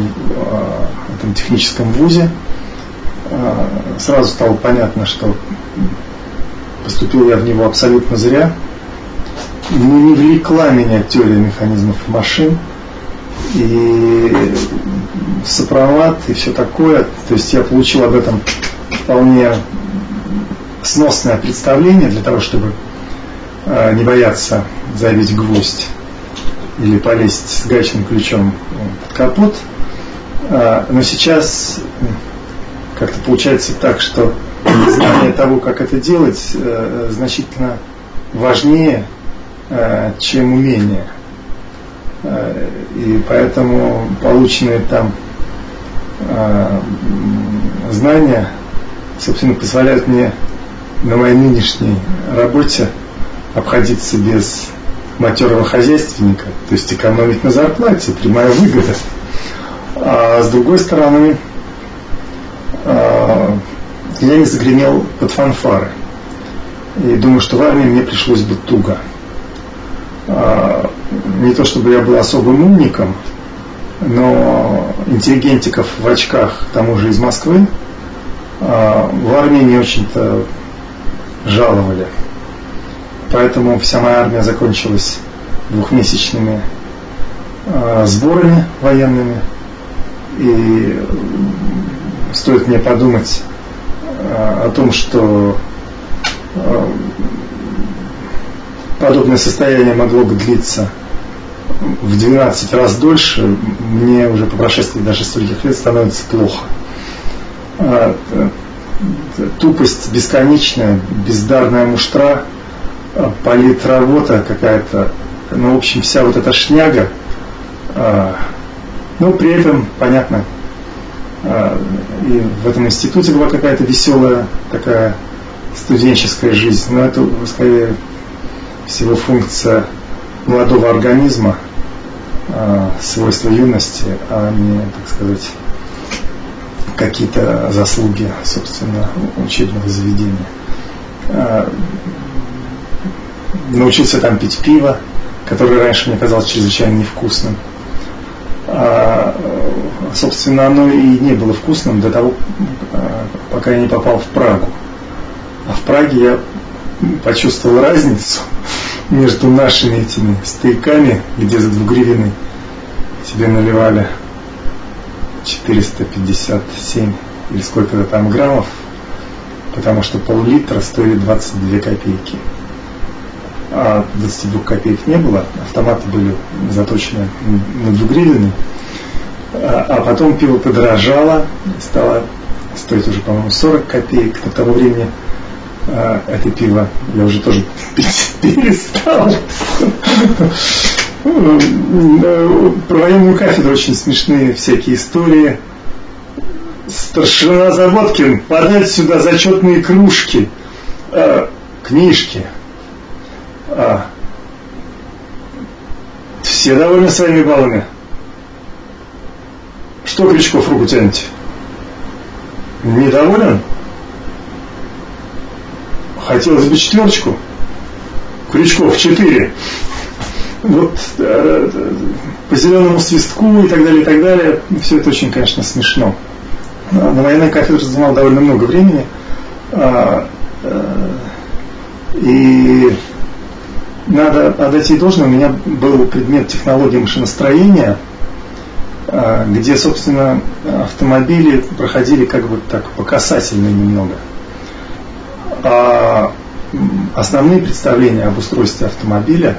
в этом техническом вузе. Сразу стало понятно, что поступил я в него абсолютно зря. Ну, не влекла меня теория механизмов машин и сопромат и все такое. То есть я получил об этом вполне сносное представление для того, чтобы э, не бояться забить гвоздь или полезть с гаечным ключом под капот. Э, но сейчас как-то получается так, что знание того, как это делать, э, значительно важнее, чем умение. И поэтому полученные там знания, собственно, позволяют мне на моей нынешней работе обходиться без матерого хозяйственника, то есть экономить на зарплате, прямая выгода. А с другой стороны, я не загремел под фанфары. И думаю, что в армии мне пришлось бы туго. Не то чтобы я был особым умником, но интеллигентиков в очках, к тому же из Москвы, в армии не очень-то жаловали. Поэтому вся моя армия закончилась двухмесячными сборами военными. И стоит мне подумать о том, что подобное состояние могло бы длиться в двенадцать раз дольше, мне уже по прошествии даже стольких лет становится плохо. Тупость бесконечная, бездарная муштра, политработа какая-то, ну, в общем, вся вот эта шняга. Но при этом, понятно, и в этом институте была какая-то веселая такая студенческая жизнь, но это скорее всего функция молодого организма, э, свойства юности, а не, так сказать, какие-то заслуги, собственно, учебного заведения. Э, научился там пить пиво, которое раньше мне казалось чрезвычайно невкусным. А, собственно, оно и не было вкусным до того, пока я не попал в Прагу. А в Праге я почувствовал разницу между нашими этими стояками, где за двугривенный тебе наливали четыреста пятьдесят семь или сколько-то там граммов, потому что пол-литра стоили двадцать две копейки. А двадцати двух копеек не было, автоматы были заточены на двугривенный. А потом пиво подорожало, стало стоить уже, по-моему, сорок копеек. К тому времени это пиво я уже тоже перестал. Про военную кафедру очень смешные всякие истории. Старшина Заводкин, подать сюда зачетные кружки, книжки. Все довольны своими баллами? Что, Крючков, руку тянете? Недоволен? Хотелось бы четверочку. Крючков, четыре. Вот э, по зеленому свистку и так далее, и так далее. Все это очень, конечно, смешно. На военной кафедре занимал довольно много времени. А, э, и надо отдать ей должное. У меня был предмет технологии машиностроения, а, где, собственно, автомобили проходили как бы так по касательной немного. А основные представления об устройстве автомобиля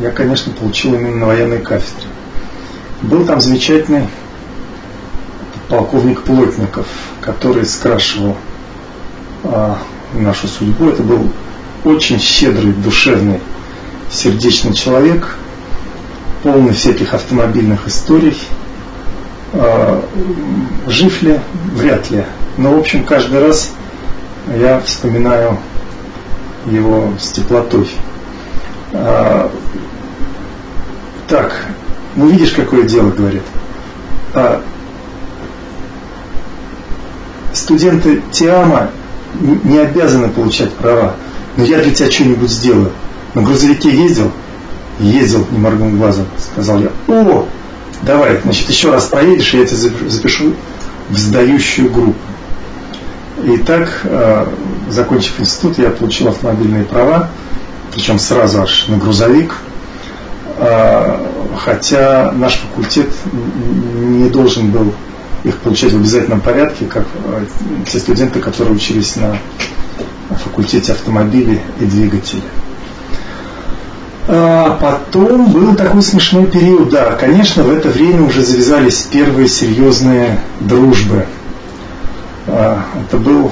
я, конечно, получил именно на военной кафедре. Был там замечательный полковник Плотников, который скрашивал а, нашу судьбу. Это был очень щедрый, душевный, сердечный человек, полный всяких автомобильных историй. А, жив ли? Вряд ли. Но, в общем, каждый раз я вспоминаю его с теплотой. А, так, ну видишь, какое дело, говорит. А, студенты ТИАМа не обязаны получать права. Но я для тебя что-нибудь сделаю. На грузовике ездил? Ездил, не моргнув глазом, сказал я. О, давай, значит, еще раз проедешь, и я тебя запишу в сдающую группу. И так, закончив институт, я получил автомобильные права, причем сразу аж на грузовик, хотя наш факультет не должен был их получать в обязательном порядке, как те студенты, которые учились на факультете автомобилей и двигателей. Потом был такой смешной период, да, конечно, в это время уже завязались первые серьезные дружбы. Это был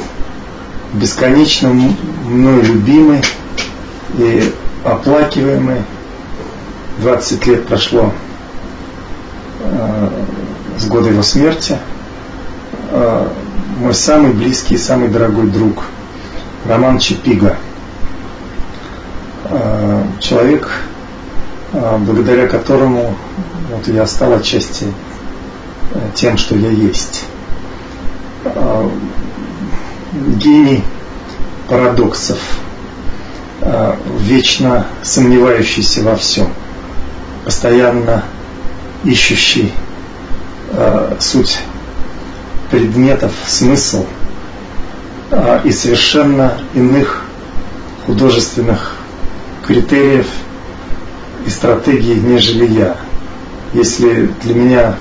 бесконечно мной любимый и оплакиваемый. двадцать лет прошло с года его смерти. Мой самый близкий и самый дорогой друг Роман Чапига. Человек, благодаря которому вот я стал отчасти тем, что я есть. Гений парадоксов, вечно сомневающийся во всем, постоянно ищущий суть предметов, смысл и совершенно иных художественных критериев и стратегий, нежели я. Если для меня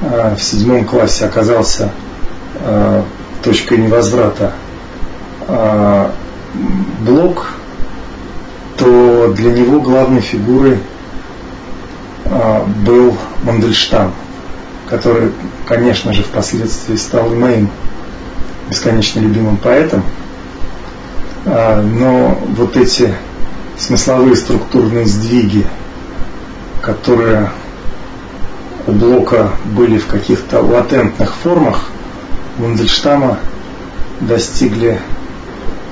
в седьмом классе оказался точкой невозврата блок, то для него главной фигурой был Мандельштам, который, конечно же, впоследствии стал моим бесконечно любимым поэтом. Но вот эти смысловые структурные сдвиги, которые у Блока были в каких-то латентных формах, Мандельштама достигли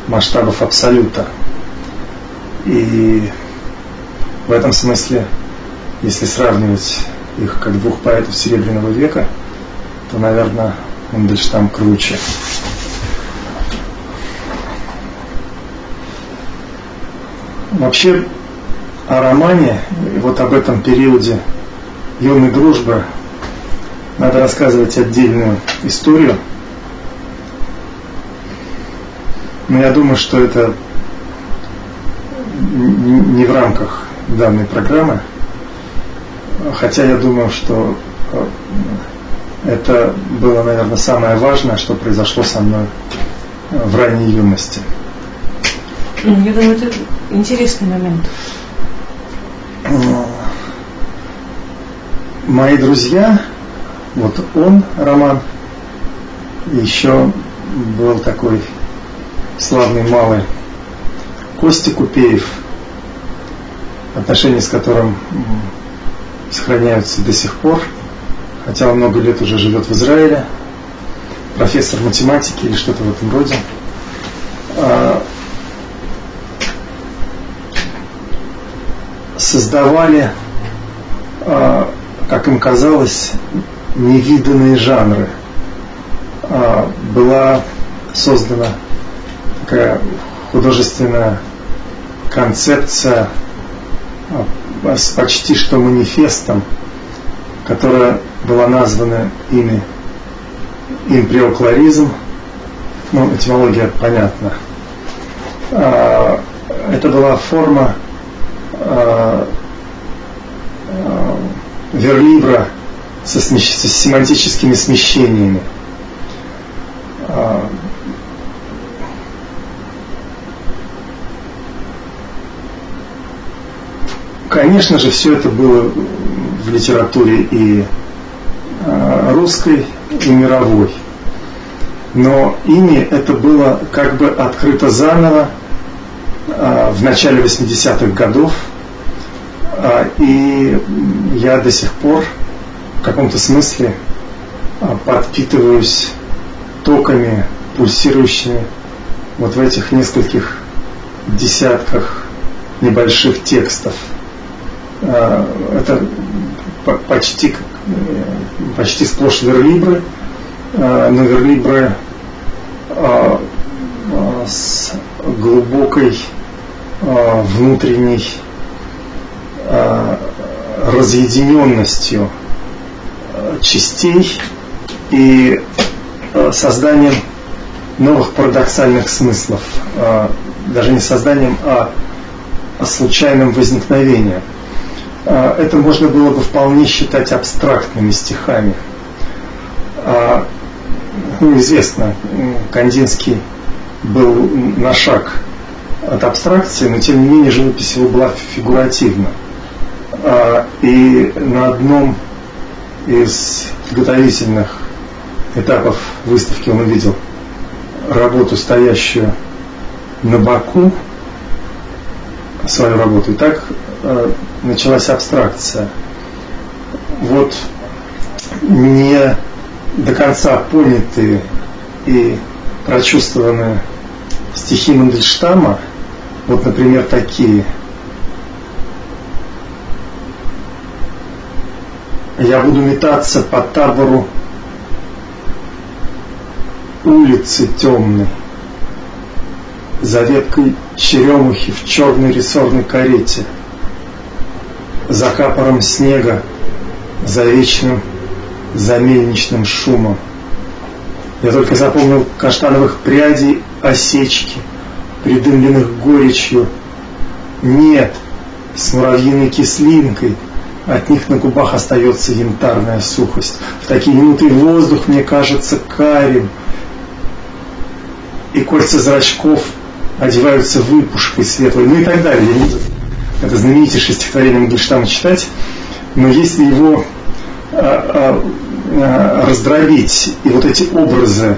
масштабов абсолюта. И в этом смысле, если сравнивать их как двух поэтов Серебряного века, то, наверное, Мандельштам круче. Вообще о романе, вот об этом периоде юной дружбы, надо рассказывать отдельную историю. Но я думаю, что это не в рамках данной программы. Хотя я думаю, что это было, наверное, самое важное, что произошло со мной в ранней юности. Я думаю, это интересный момент. Мои друзья, вот он, Роман, еще был такой славный малый Костя Купеев, отношения с которым сохраняются до сих пор, хотя он много лет уже живет в Израиле, профессор математики или что-то в этом роде. Создавали, как им казалось, невиданные жанры. Была создана такая художественная концепция с почти что манифестом, которая была названа ими импреоклоризм. Ну, этимология понятна. Это была форма верлибра со, смещ... с семантическими смещениями. Конечно же, все это было в литературе и русской, и мировой. Но ими это было как бы открыто заново в начале восьмидесятых годов. И я до сих пор в каком-то смысле подпитываюсь токами, пульсирующими вот в этих нескольких десятках небольших текстов. Это почти, почти сплошь верлибры, но верлибры с глубокой внутренней разъединенностью частей и созданием новых парадоксальных смыслов, даже не созданием, а случайным возникновением. Это можно было бы вполне считать абстрактными стихами. Ну, известно, Кандинский был на шаг от абстракции, но тем не менее живопись его была фигуративна. И на одном из подготовительных этапов выставки он увидел работу, стоящую на боку, свою работу. И так э, началась абстракция. Вот не до конца понятые и прочувствованные стихи Мандельштама, вот, например, такие. Я буду метаться по табору улицы темной, за веткой черемухи в черной рессорной карете, за капором снега, за вечным, за мельничным шумом. Я только запомнил каштановых прядей осечки, придымленных горечью. Нет, с муравьиной кислинкой, от них на губах остается янтарная сухость. В такие минуты воздух мне кажется карим, и кольца зрачков одеваются выпушкой светлой, ну и так далее. Это знаменитейшее стихотворение Мандельштама читать, но если его а, а, раздробить и вот эти образы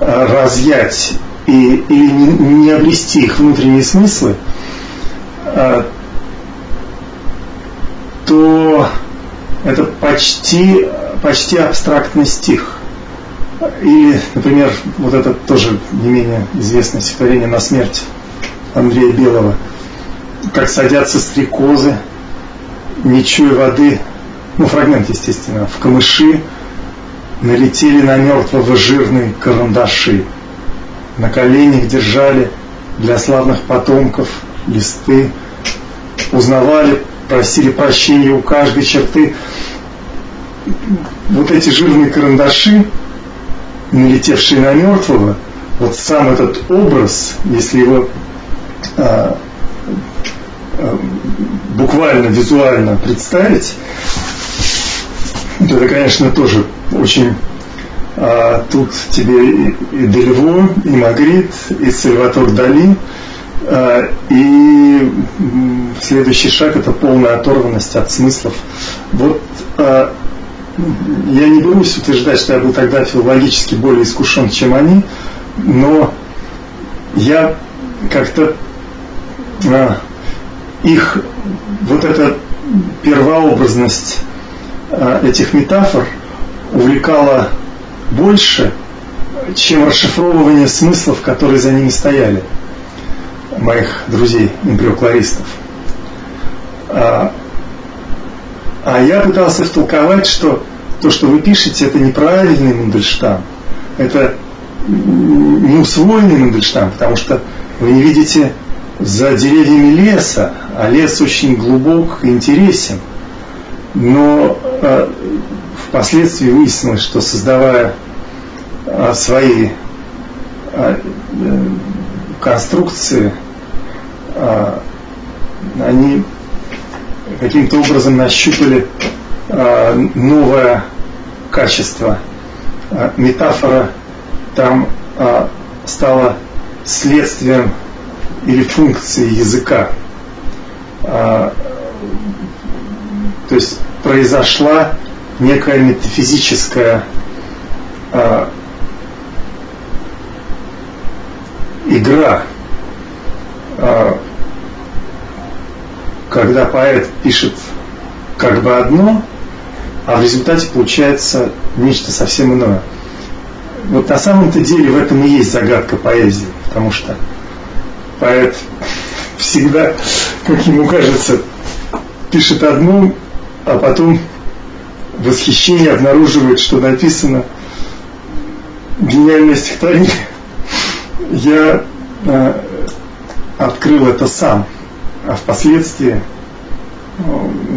а, разъять и, и не, не обрести их внутренние смыслы, а, то это почти, почти абстрактный стих. Или, например, вот это тоже не менее известное стихотворение «На смерть» Андрея Белого. Как садятся стрекозы, не чуя воды, ну, фрагмент, естественно, в камыши, налетели на мертвого жирные карандаши, на коленях держали для славных потомков листы, узнавали, просили прощения у каждой черты. Вот эти жирные карандаши, налетевший на мертвого, вот сам этот образ, если его э, э, буквально, визуально представить, то это, конечно, тоже очень... Э, тут тебе и, и Дельво, и Магрит, и Сальватор Дали, э, и следующий шаг – это полная оторванность от смыслов. Вот... Э, Я не берусь утверждать, что я был тогда филологически более искушен, чем они, но я как-то а, их, вот эта первообразность а, этих метафор увлекала больше, чем расшифровывание смыслов, которые за ними стояли, моих друзей, эмпириоклористов. А, А я пытался втолковать, что то, что вы пишете, это неправильный Мандельштам, это неусвоенный Мандельштам, потому что вы не видите за деревьями леса, а лес очень глубок и интересен. Но э, впоследствии выяснилось, что, создавая э, свои э, э, конструкции, э, они... каким-то образом нащупали э, новое качество. Э, метафора там э, стала следствием или функцией языка. Э, то есть произошла некая метафизическая э, игра. Э, когда поэт пишет как бы одно, а в результате получается нечто совсем иное. Вот на самом-то деле в этом и есть загадка поэзии, потому что поэт всегда, как ему кажется, пишет одну, а потом в восхищении обнаруживает, что написано гениальное стихотворение. Я э, открыл это сам, а впоследствии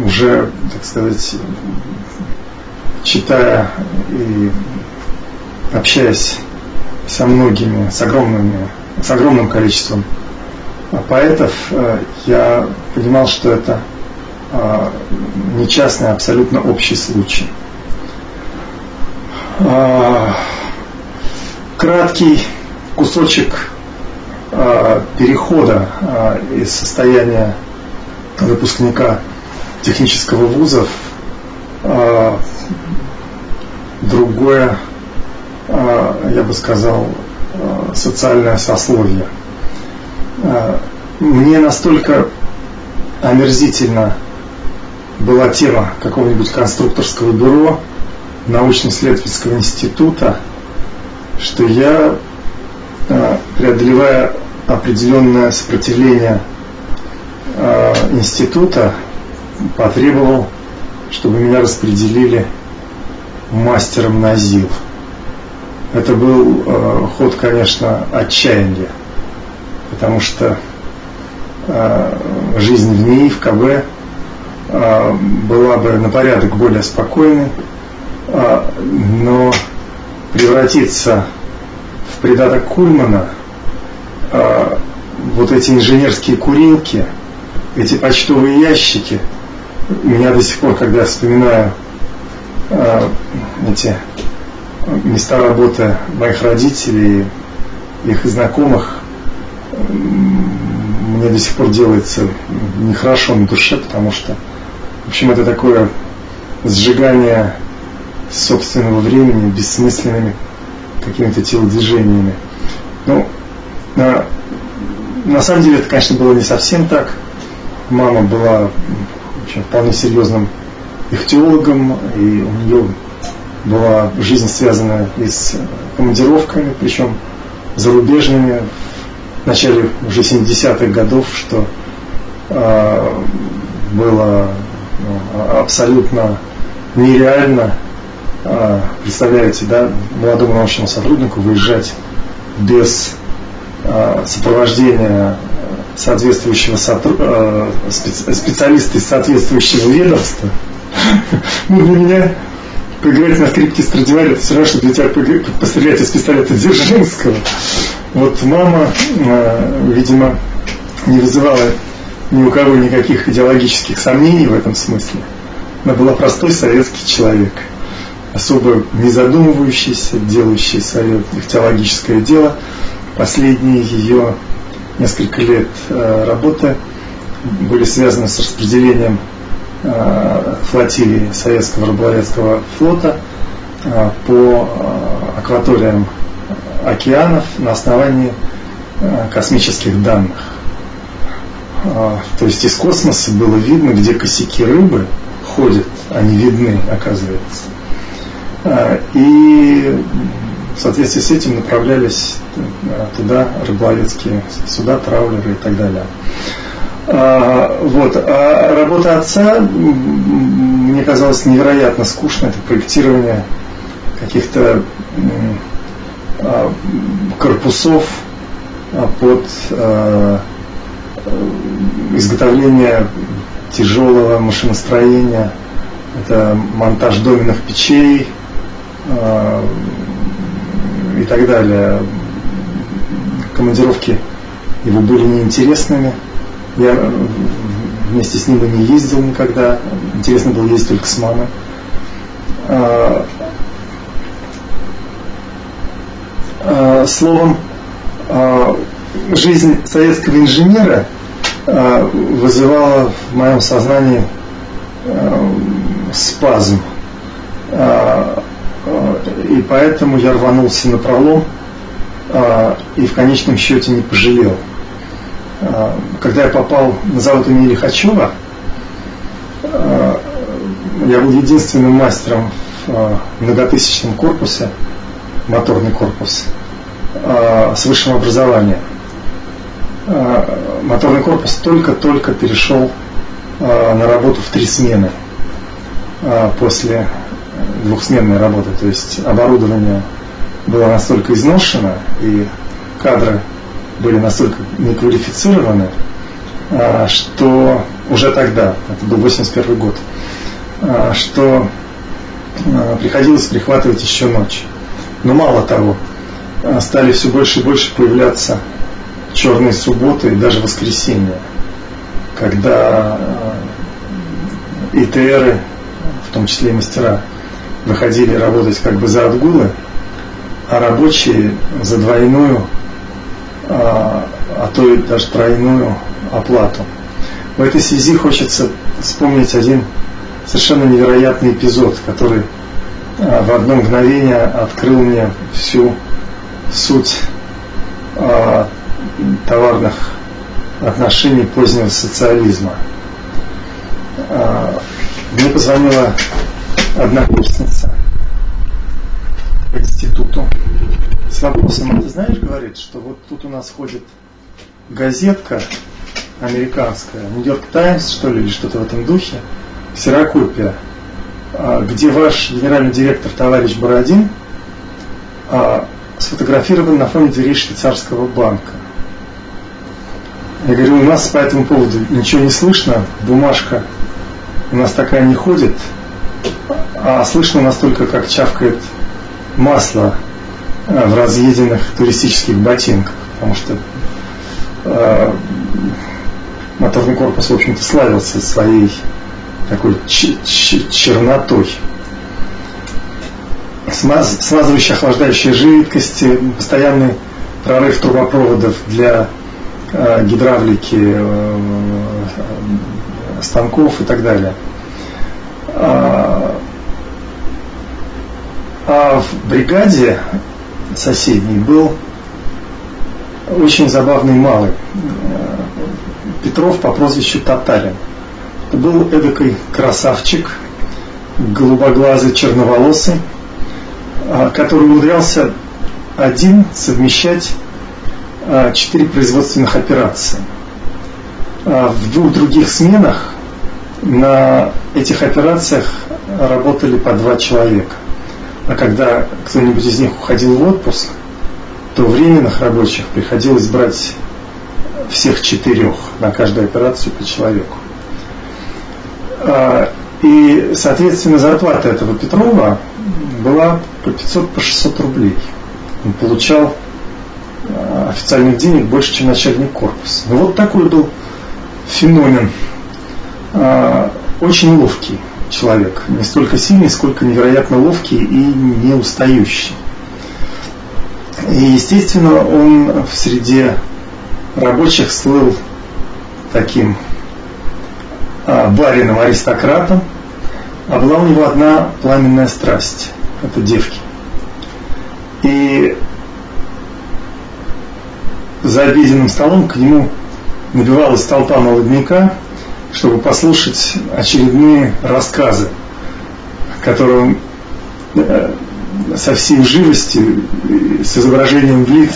уже, так сказать, читая и общаясь со многими, с, огромными, с огромным количеством поэтов, я понимал, что это не частный, а абсолютно общий случай. Краткий кусочек перехода из состояния выпускника технического вуза в другое, я бы сказал, социальное сословие. Мне настолько омерзительно была тема какого-нибудь конструкторского бюро, научно-исследовательского института, что я, преодолевая определенное сопротивление института, потребовал, чтобы меня распределили мастером на ЗИЛ. Это был э, ход, конечно, отчаяния, потому что э, жизнь в НИИ, в КБ э, была бы на порядок более спокойной, э, но превратиться в придаток Кульмана, э, вот эти инженерские курилки, эти почтовые ящики, меня до сих пор, когда вспоминаю э, эти... места работы моих родителей, их знакомых, мне до сих пор делается нехорошо на душе, потому что, в общем, это такое сжигание собственного времени бессмысленными какими-то телодвижениями. Ну, на, на самом деле это, конечно, было не совсем так. Мама была, в общем, вполне серьезным ихтиологом, и у нее была жизнь связана и с командировками, причем зарубежными, в начале уже семидесятых годов, что э, было ну, абсолютно нереально, э, представляете, да, молодому научному сотруднику выезжать без э, сопровождения соответствующего сотруд... э, специ... специалиста из соответствующего ведомства. Ну, для меня поиграть на скрипке Страдивари — это все равно, что для тебя пострелять из пистолета Дзержинского. Вот мама, э, видимо, не вызывала ни у кого никаких идеологических сомнений в этом смысле. Она была простой советский человек, особо не задумывающийся, делающий свое теологическое дело. Последние ее несколько лет э, работы были связаны с распределением флотилии Советского рыболовецкого флота по акваториям океанов на основании космических данных. То есть из космоса было видно, где косяки рыбы ходят, они видны, оказывается. И в соответствии с этим направлялись туда рыболовецкие суда, траулеры и так далее. А, вот. А работа отца мне казалась невероятно скучной. Это проектирование каких-то а, корпусов под а, изготовление тяжелого машиностроения. Это монтаж доменных печей а, и так далее. Командировки его были неинтересными. Я вместе с ним и не ездил никогда. Интересно было ездить только с мамой. А, а, словом, а, жизнь советского инженера а, вызывала в моем сознании а, спазм. А, а, и поэтому я рванулся напролом а, и в конечном счете не пожалел. Когда я попал на завод имени Лихачева, я был единственным мастером в многотысячном корпусе, моторный корпус, с высшим образованием. моторный корпус только-только перешел на работу в три смены после двухсменной работы. То есть оборудование было настолько изношено и кадры были настолько неквалифицированы, что уже тогда, это был восемьдесят первый год, что приходилось прихватывать еще ночь. Но мало того, стали все больше и больше появляться черные субботы и даже воскресенья, когда ИТРы, в том числе и мастера, выходили работать как бы за отгулы, а рабочие за двойную, а то и даже тройную оплату. В этой связи хочется вспомнить один совершенно невероятный эпизод, который в одно мгновение открыл мне всю суть товарных отношений позднего социализма. Мне позвонила одна курсница по институту с вопросом: ты знаешь, говорит, что вот тут у нас ходит газетка американская, Нью-Йорк Таймс, что ли, или что-то в этом духе, ксерокопия, где ваш генеральный директор, товарищ Бородин, сфотографирован на фоне дверей швейцарского банка. Я говорю, у нас по этому поводу ничего не слышно, бумажка у нас такая не ходит, а слышно у нас только, как чавкает масло в разъеденных туристических ботинках, потому что э, моторный корпус, в общем-то, славился своей такой ч- ч- чернотой. Смаз, смазывающие охлаждающие жидкости, постоянный прорыв трубопроводов для э, гидравлики э, э, станков и так далее. А, а в бригаде соседней был очень забавный малый, э, Петров по прозвищу Татарин. Это был эдакий красавчик, голубоглазый, черноволосый, который умудрялся один совмещать четыре производственных операции. В двух других сменах на этих операциях работали по два человека. А когда кто-нибудь из них уходил в отпуск, то временных рабочих приходилось брать всех четырех на каждую операцию по человеку. И, соответственно, зарплата этого Петрова была по пятьсот, по шестьсот рублей. Он получал официальных денег больше, чем начальник корпуса. Ну, вот такой был феномен. Очень ловкий человек. Не столько сильный, сколько невероятно ловкий и неустающий. И, естественно, он в среде рабочих слыл таким барином-аристократом, а была у него одна пламенная страсть – это девки. И за обеденным столом к нему набивалась толпа молодняка, чтобы послушать очередные рассказы, которые он со всей живостью, с изображением лиц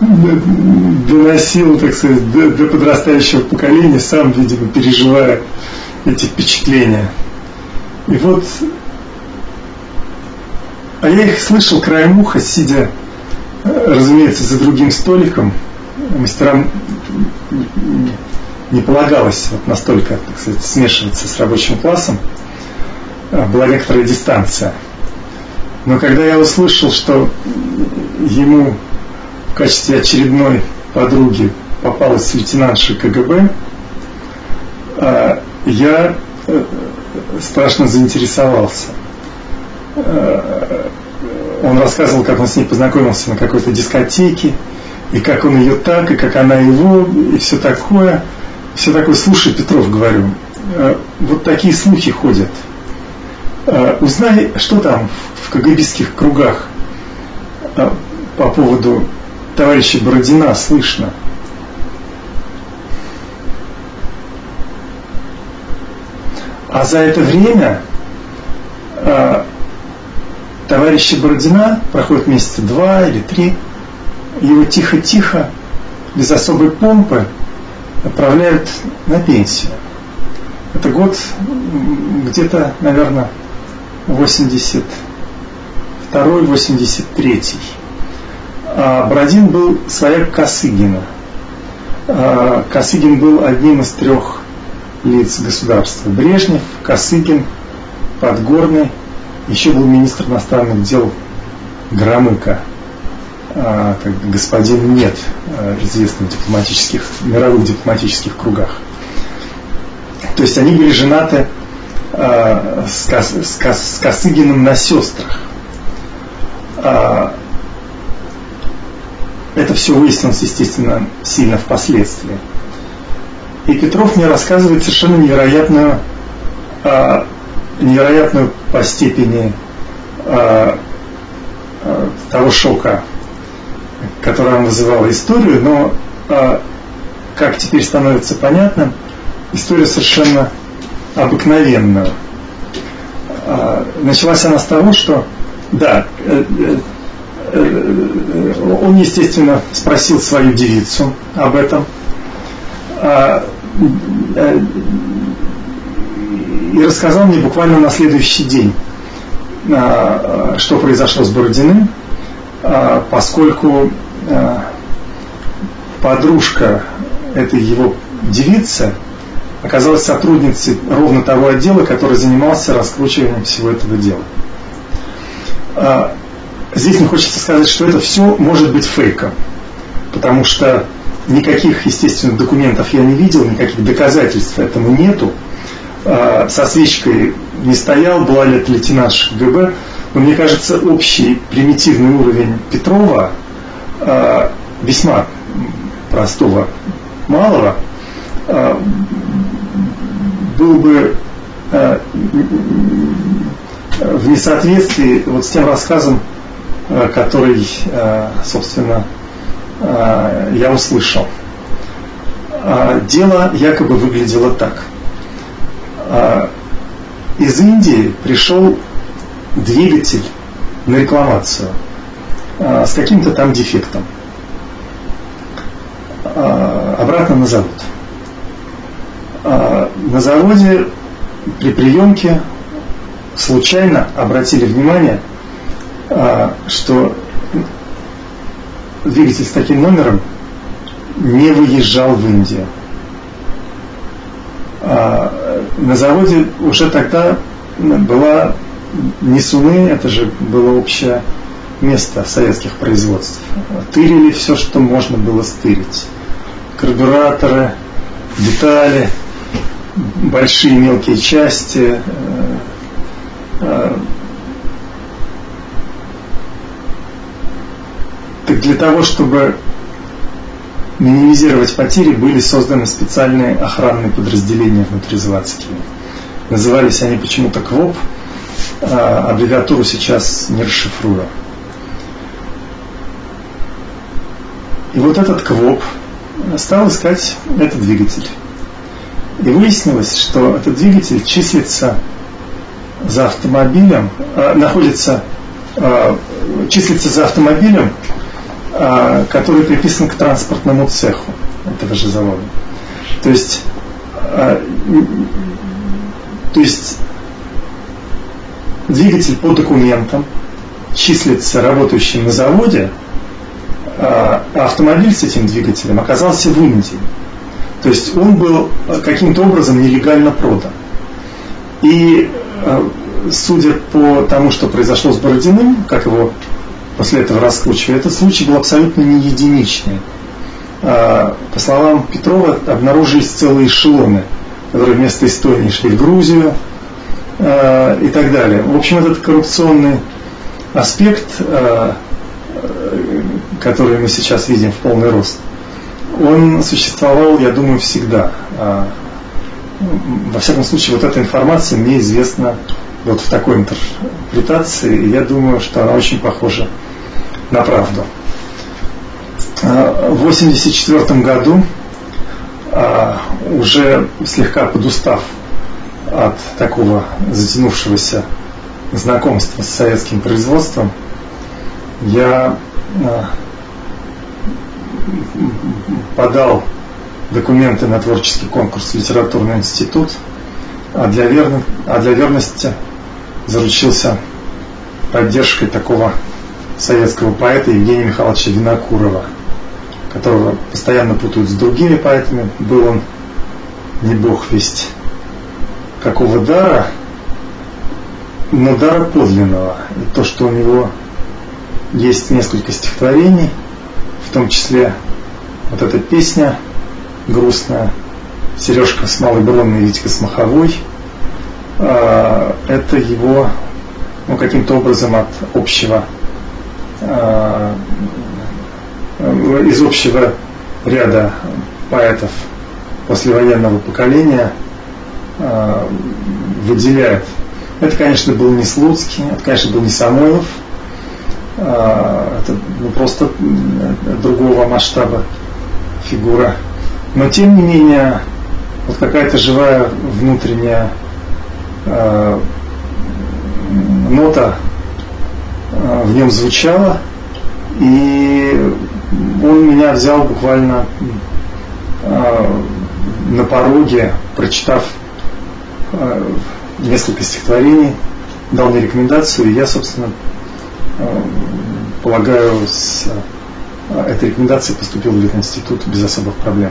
доносил, так сказать, до, до подрастающего поколения, сам, видимо, переживая эти впечатления. И вот, а я их слышал краем уха, сидя, разумеется, за другим столиком. Мастерам не полагалось вот настолько, так сказать, смешиваться с рабочим классом, была некоторая дистанция. Но когда я услышал, что ему в качестве очередной подруги попалась лейтенантша ка гэ бэ, я страшно заинтересовался. Он рассказывал, как он с ней познакомился на какой-то дискотеке, и как он ее так, и как она его, и все такое. Все такое. Слушай, Петров, говорю, вот такие слухи ходят. Узнай, что там в ка гэ бистских кругах по поводу товарища Бородина слышно. А за это время товарища Бородина проходит месяца два или три, его тихо-тихо, без особой помпы, отправляют на пенсию. Это год где-то, наверное, восемьдесят второй — восемьдесят третий. А Бородин был свояк Косыгина. Косыгин был одним из трех лиц государства. Брежнев, Косыгин, Подгорный, еще был министр иностранных дел Громыко, господин Нет, известный в дипломатических, мировых дипломатических кругах. То есть они были женаты э, с, Кос, с, Кос, с Косыгиным на сестрах. Э, это все выяснилось, естественно, сильно впоследствии. И Петров мне рассказывает совершенно невероятную, э, невероятную по степени э, э, того шока, который он вызывал, историю, но, э, как теперь становится понятно, история совершенно обыкновенная. Началась она с того, что, да, он, естественно, спросил свою девицу об этом и рассказал мне буквально на следующий день, что произошло с Бородиным, поскольку подружка этой его девицы оказалась сотрудницей ровно того отдела, который занимался раскручиванием всего этого дела. Здесь мне хочется сказать, что это все может быть фейком, потому что никаких, естественно, документов я не видел, никаких доказательств этому нету. Со свечкой не стоял, была ли это лейтенант КГБ, но мне кажется, общий примитивный уровень Петрова, весьма простого, малого, был бы э, в несоответствии вот с тем рассказом, э, который, э, собственно, э, я услышал. Э, дело якобы выглядело так. Э, из Индии пришел двигатель на рекламацию э, с каким-то там дефектом. Э, обратно на завод. На заводе при приемке случайно обратили внимание, что двигатель с таким номером не выезжал в Индию. На заводе уже тогда была Несуны, это же было общее место советских производств. Тырили все, что можно было стырить. Карбюраторы, детали, большие мелкие части. Так для того, чтобы минимизировать потери, были созданы специальные охранные подразделения внутризаводские. Назывались они почему-то КВОП, аббревиатуру сейчас не расшифрую. И вот этот КВОП стал искать этот двигатель. И выяснилось, что этот двигатель числится за автомобилем, э, находится, э, числится за автомобилем, э, который приписан к транспортному цеху этого же завода. То есть, э, то есть двигатель по документам числится работающим на заводе, э, а автомобиль с этим двигателем оказался в Индии. То есть он был каким-то образом нелегально продан. И судя по тому, что произошло с Бородиным, как его после этого раскручивали, этот случай был абсолютно не единичный. По словам Петрова, обнаружились целые эшелоны, которые вместо Эстонии шли в Грузию и так далее. В общем, этот коррупционный аспект, который мы сейчас видим в полный рост, он существовал, я думаю, всегда. Во всяком случае, вот эта информация мне известна вот в такой интерпретации, и я думаю, что она очень похожа на правду. В восемьдесят четвёртом году, уже слегка подустав от такого затянувшегося знакомства с советским производством, я подал документы на творческий конкурс в литературный институт, а для, верно, а для верности заручился поддержкой такого советского поэта Евгения Михайловича Винокурова, которого постоянно путают с другими поэтами. Был он не бог весть какого дара, но дара подлинного. И то, что у него есть несколько стихотворений, в том числе вот эта песня грустная «Сережка с малой бронной, Витька с маховой», это его, ну, каким-то образом от общего, из общего ряда поэтов послевоенного поколения выделяет. Это, конечно, был не Слуцкий, это, конечно, был не Самойлов, это просто другого масштаба фигура. Но, тем не менее, вот какая-то живая внутренняя э, нота э, в нем звучала, и он меня взял буквально э, на пороге, прочитав э, несколько стихотворений, дал мне рекомендацию, и я, собственно, э, полагаю, с э, этой рекомендацией поступил в этот институт без особых проблем.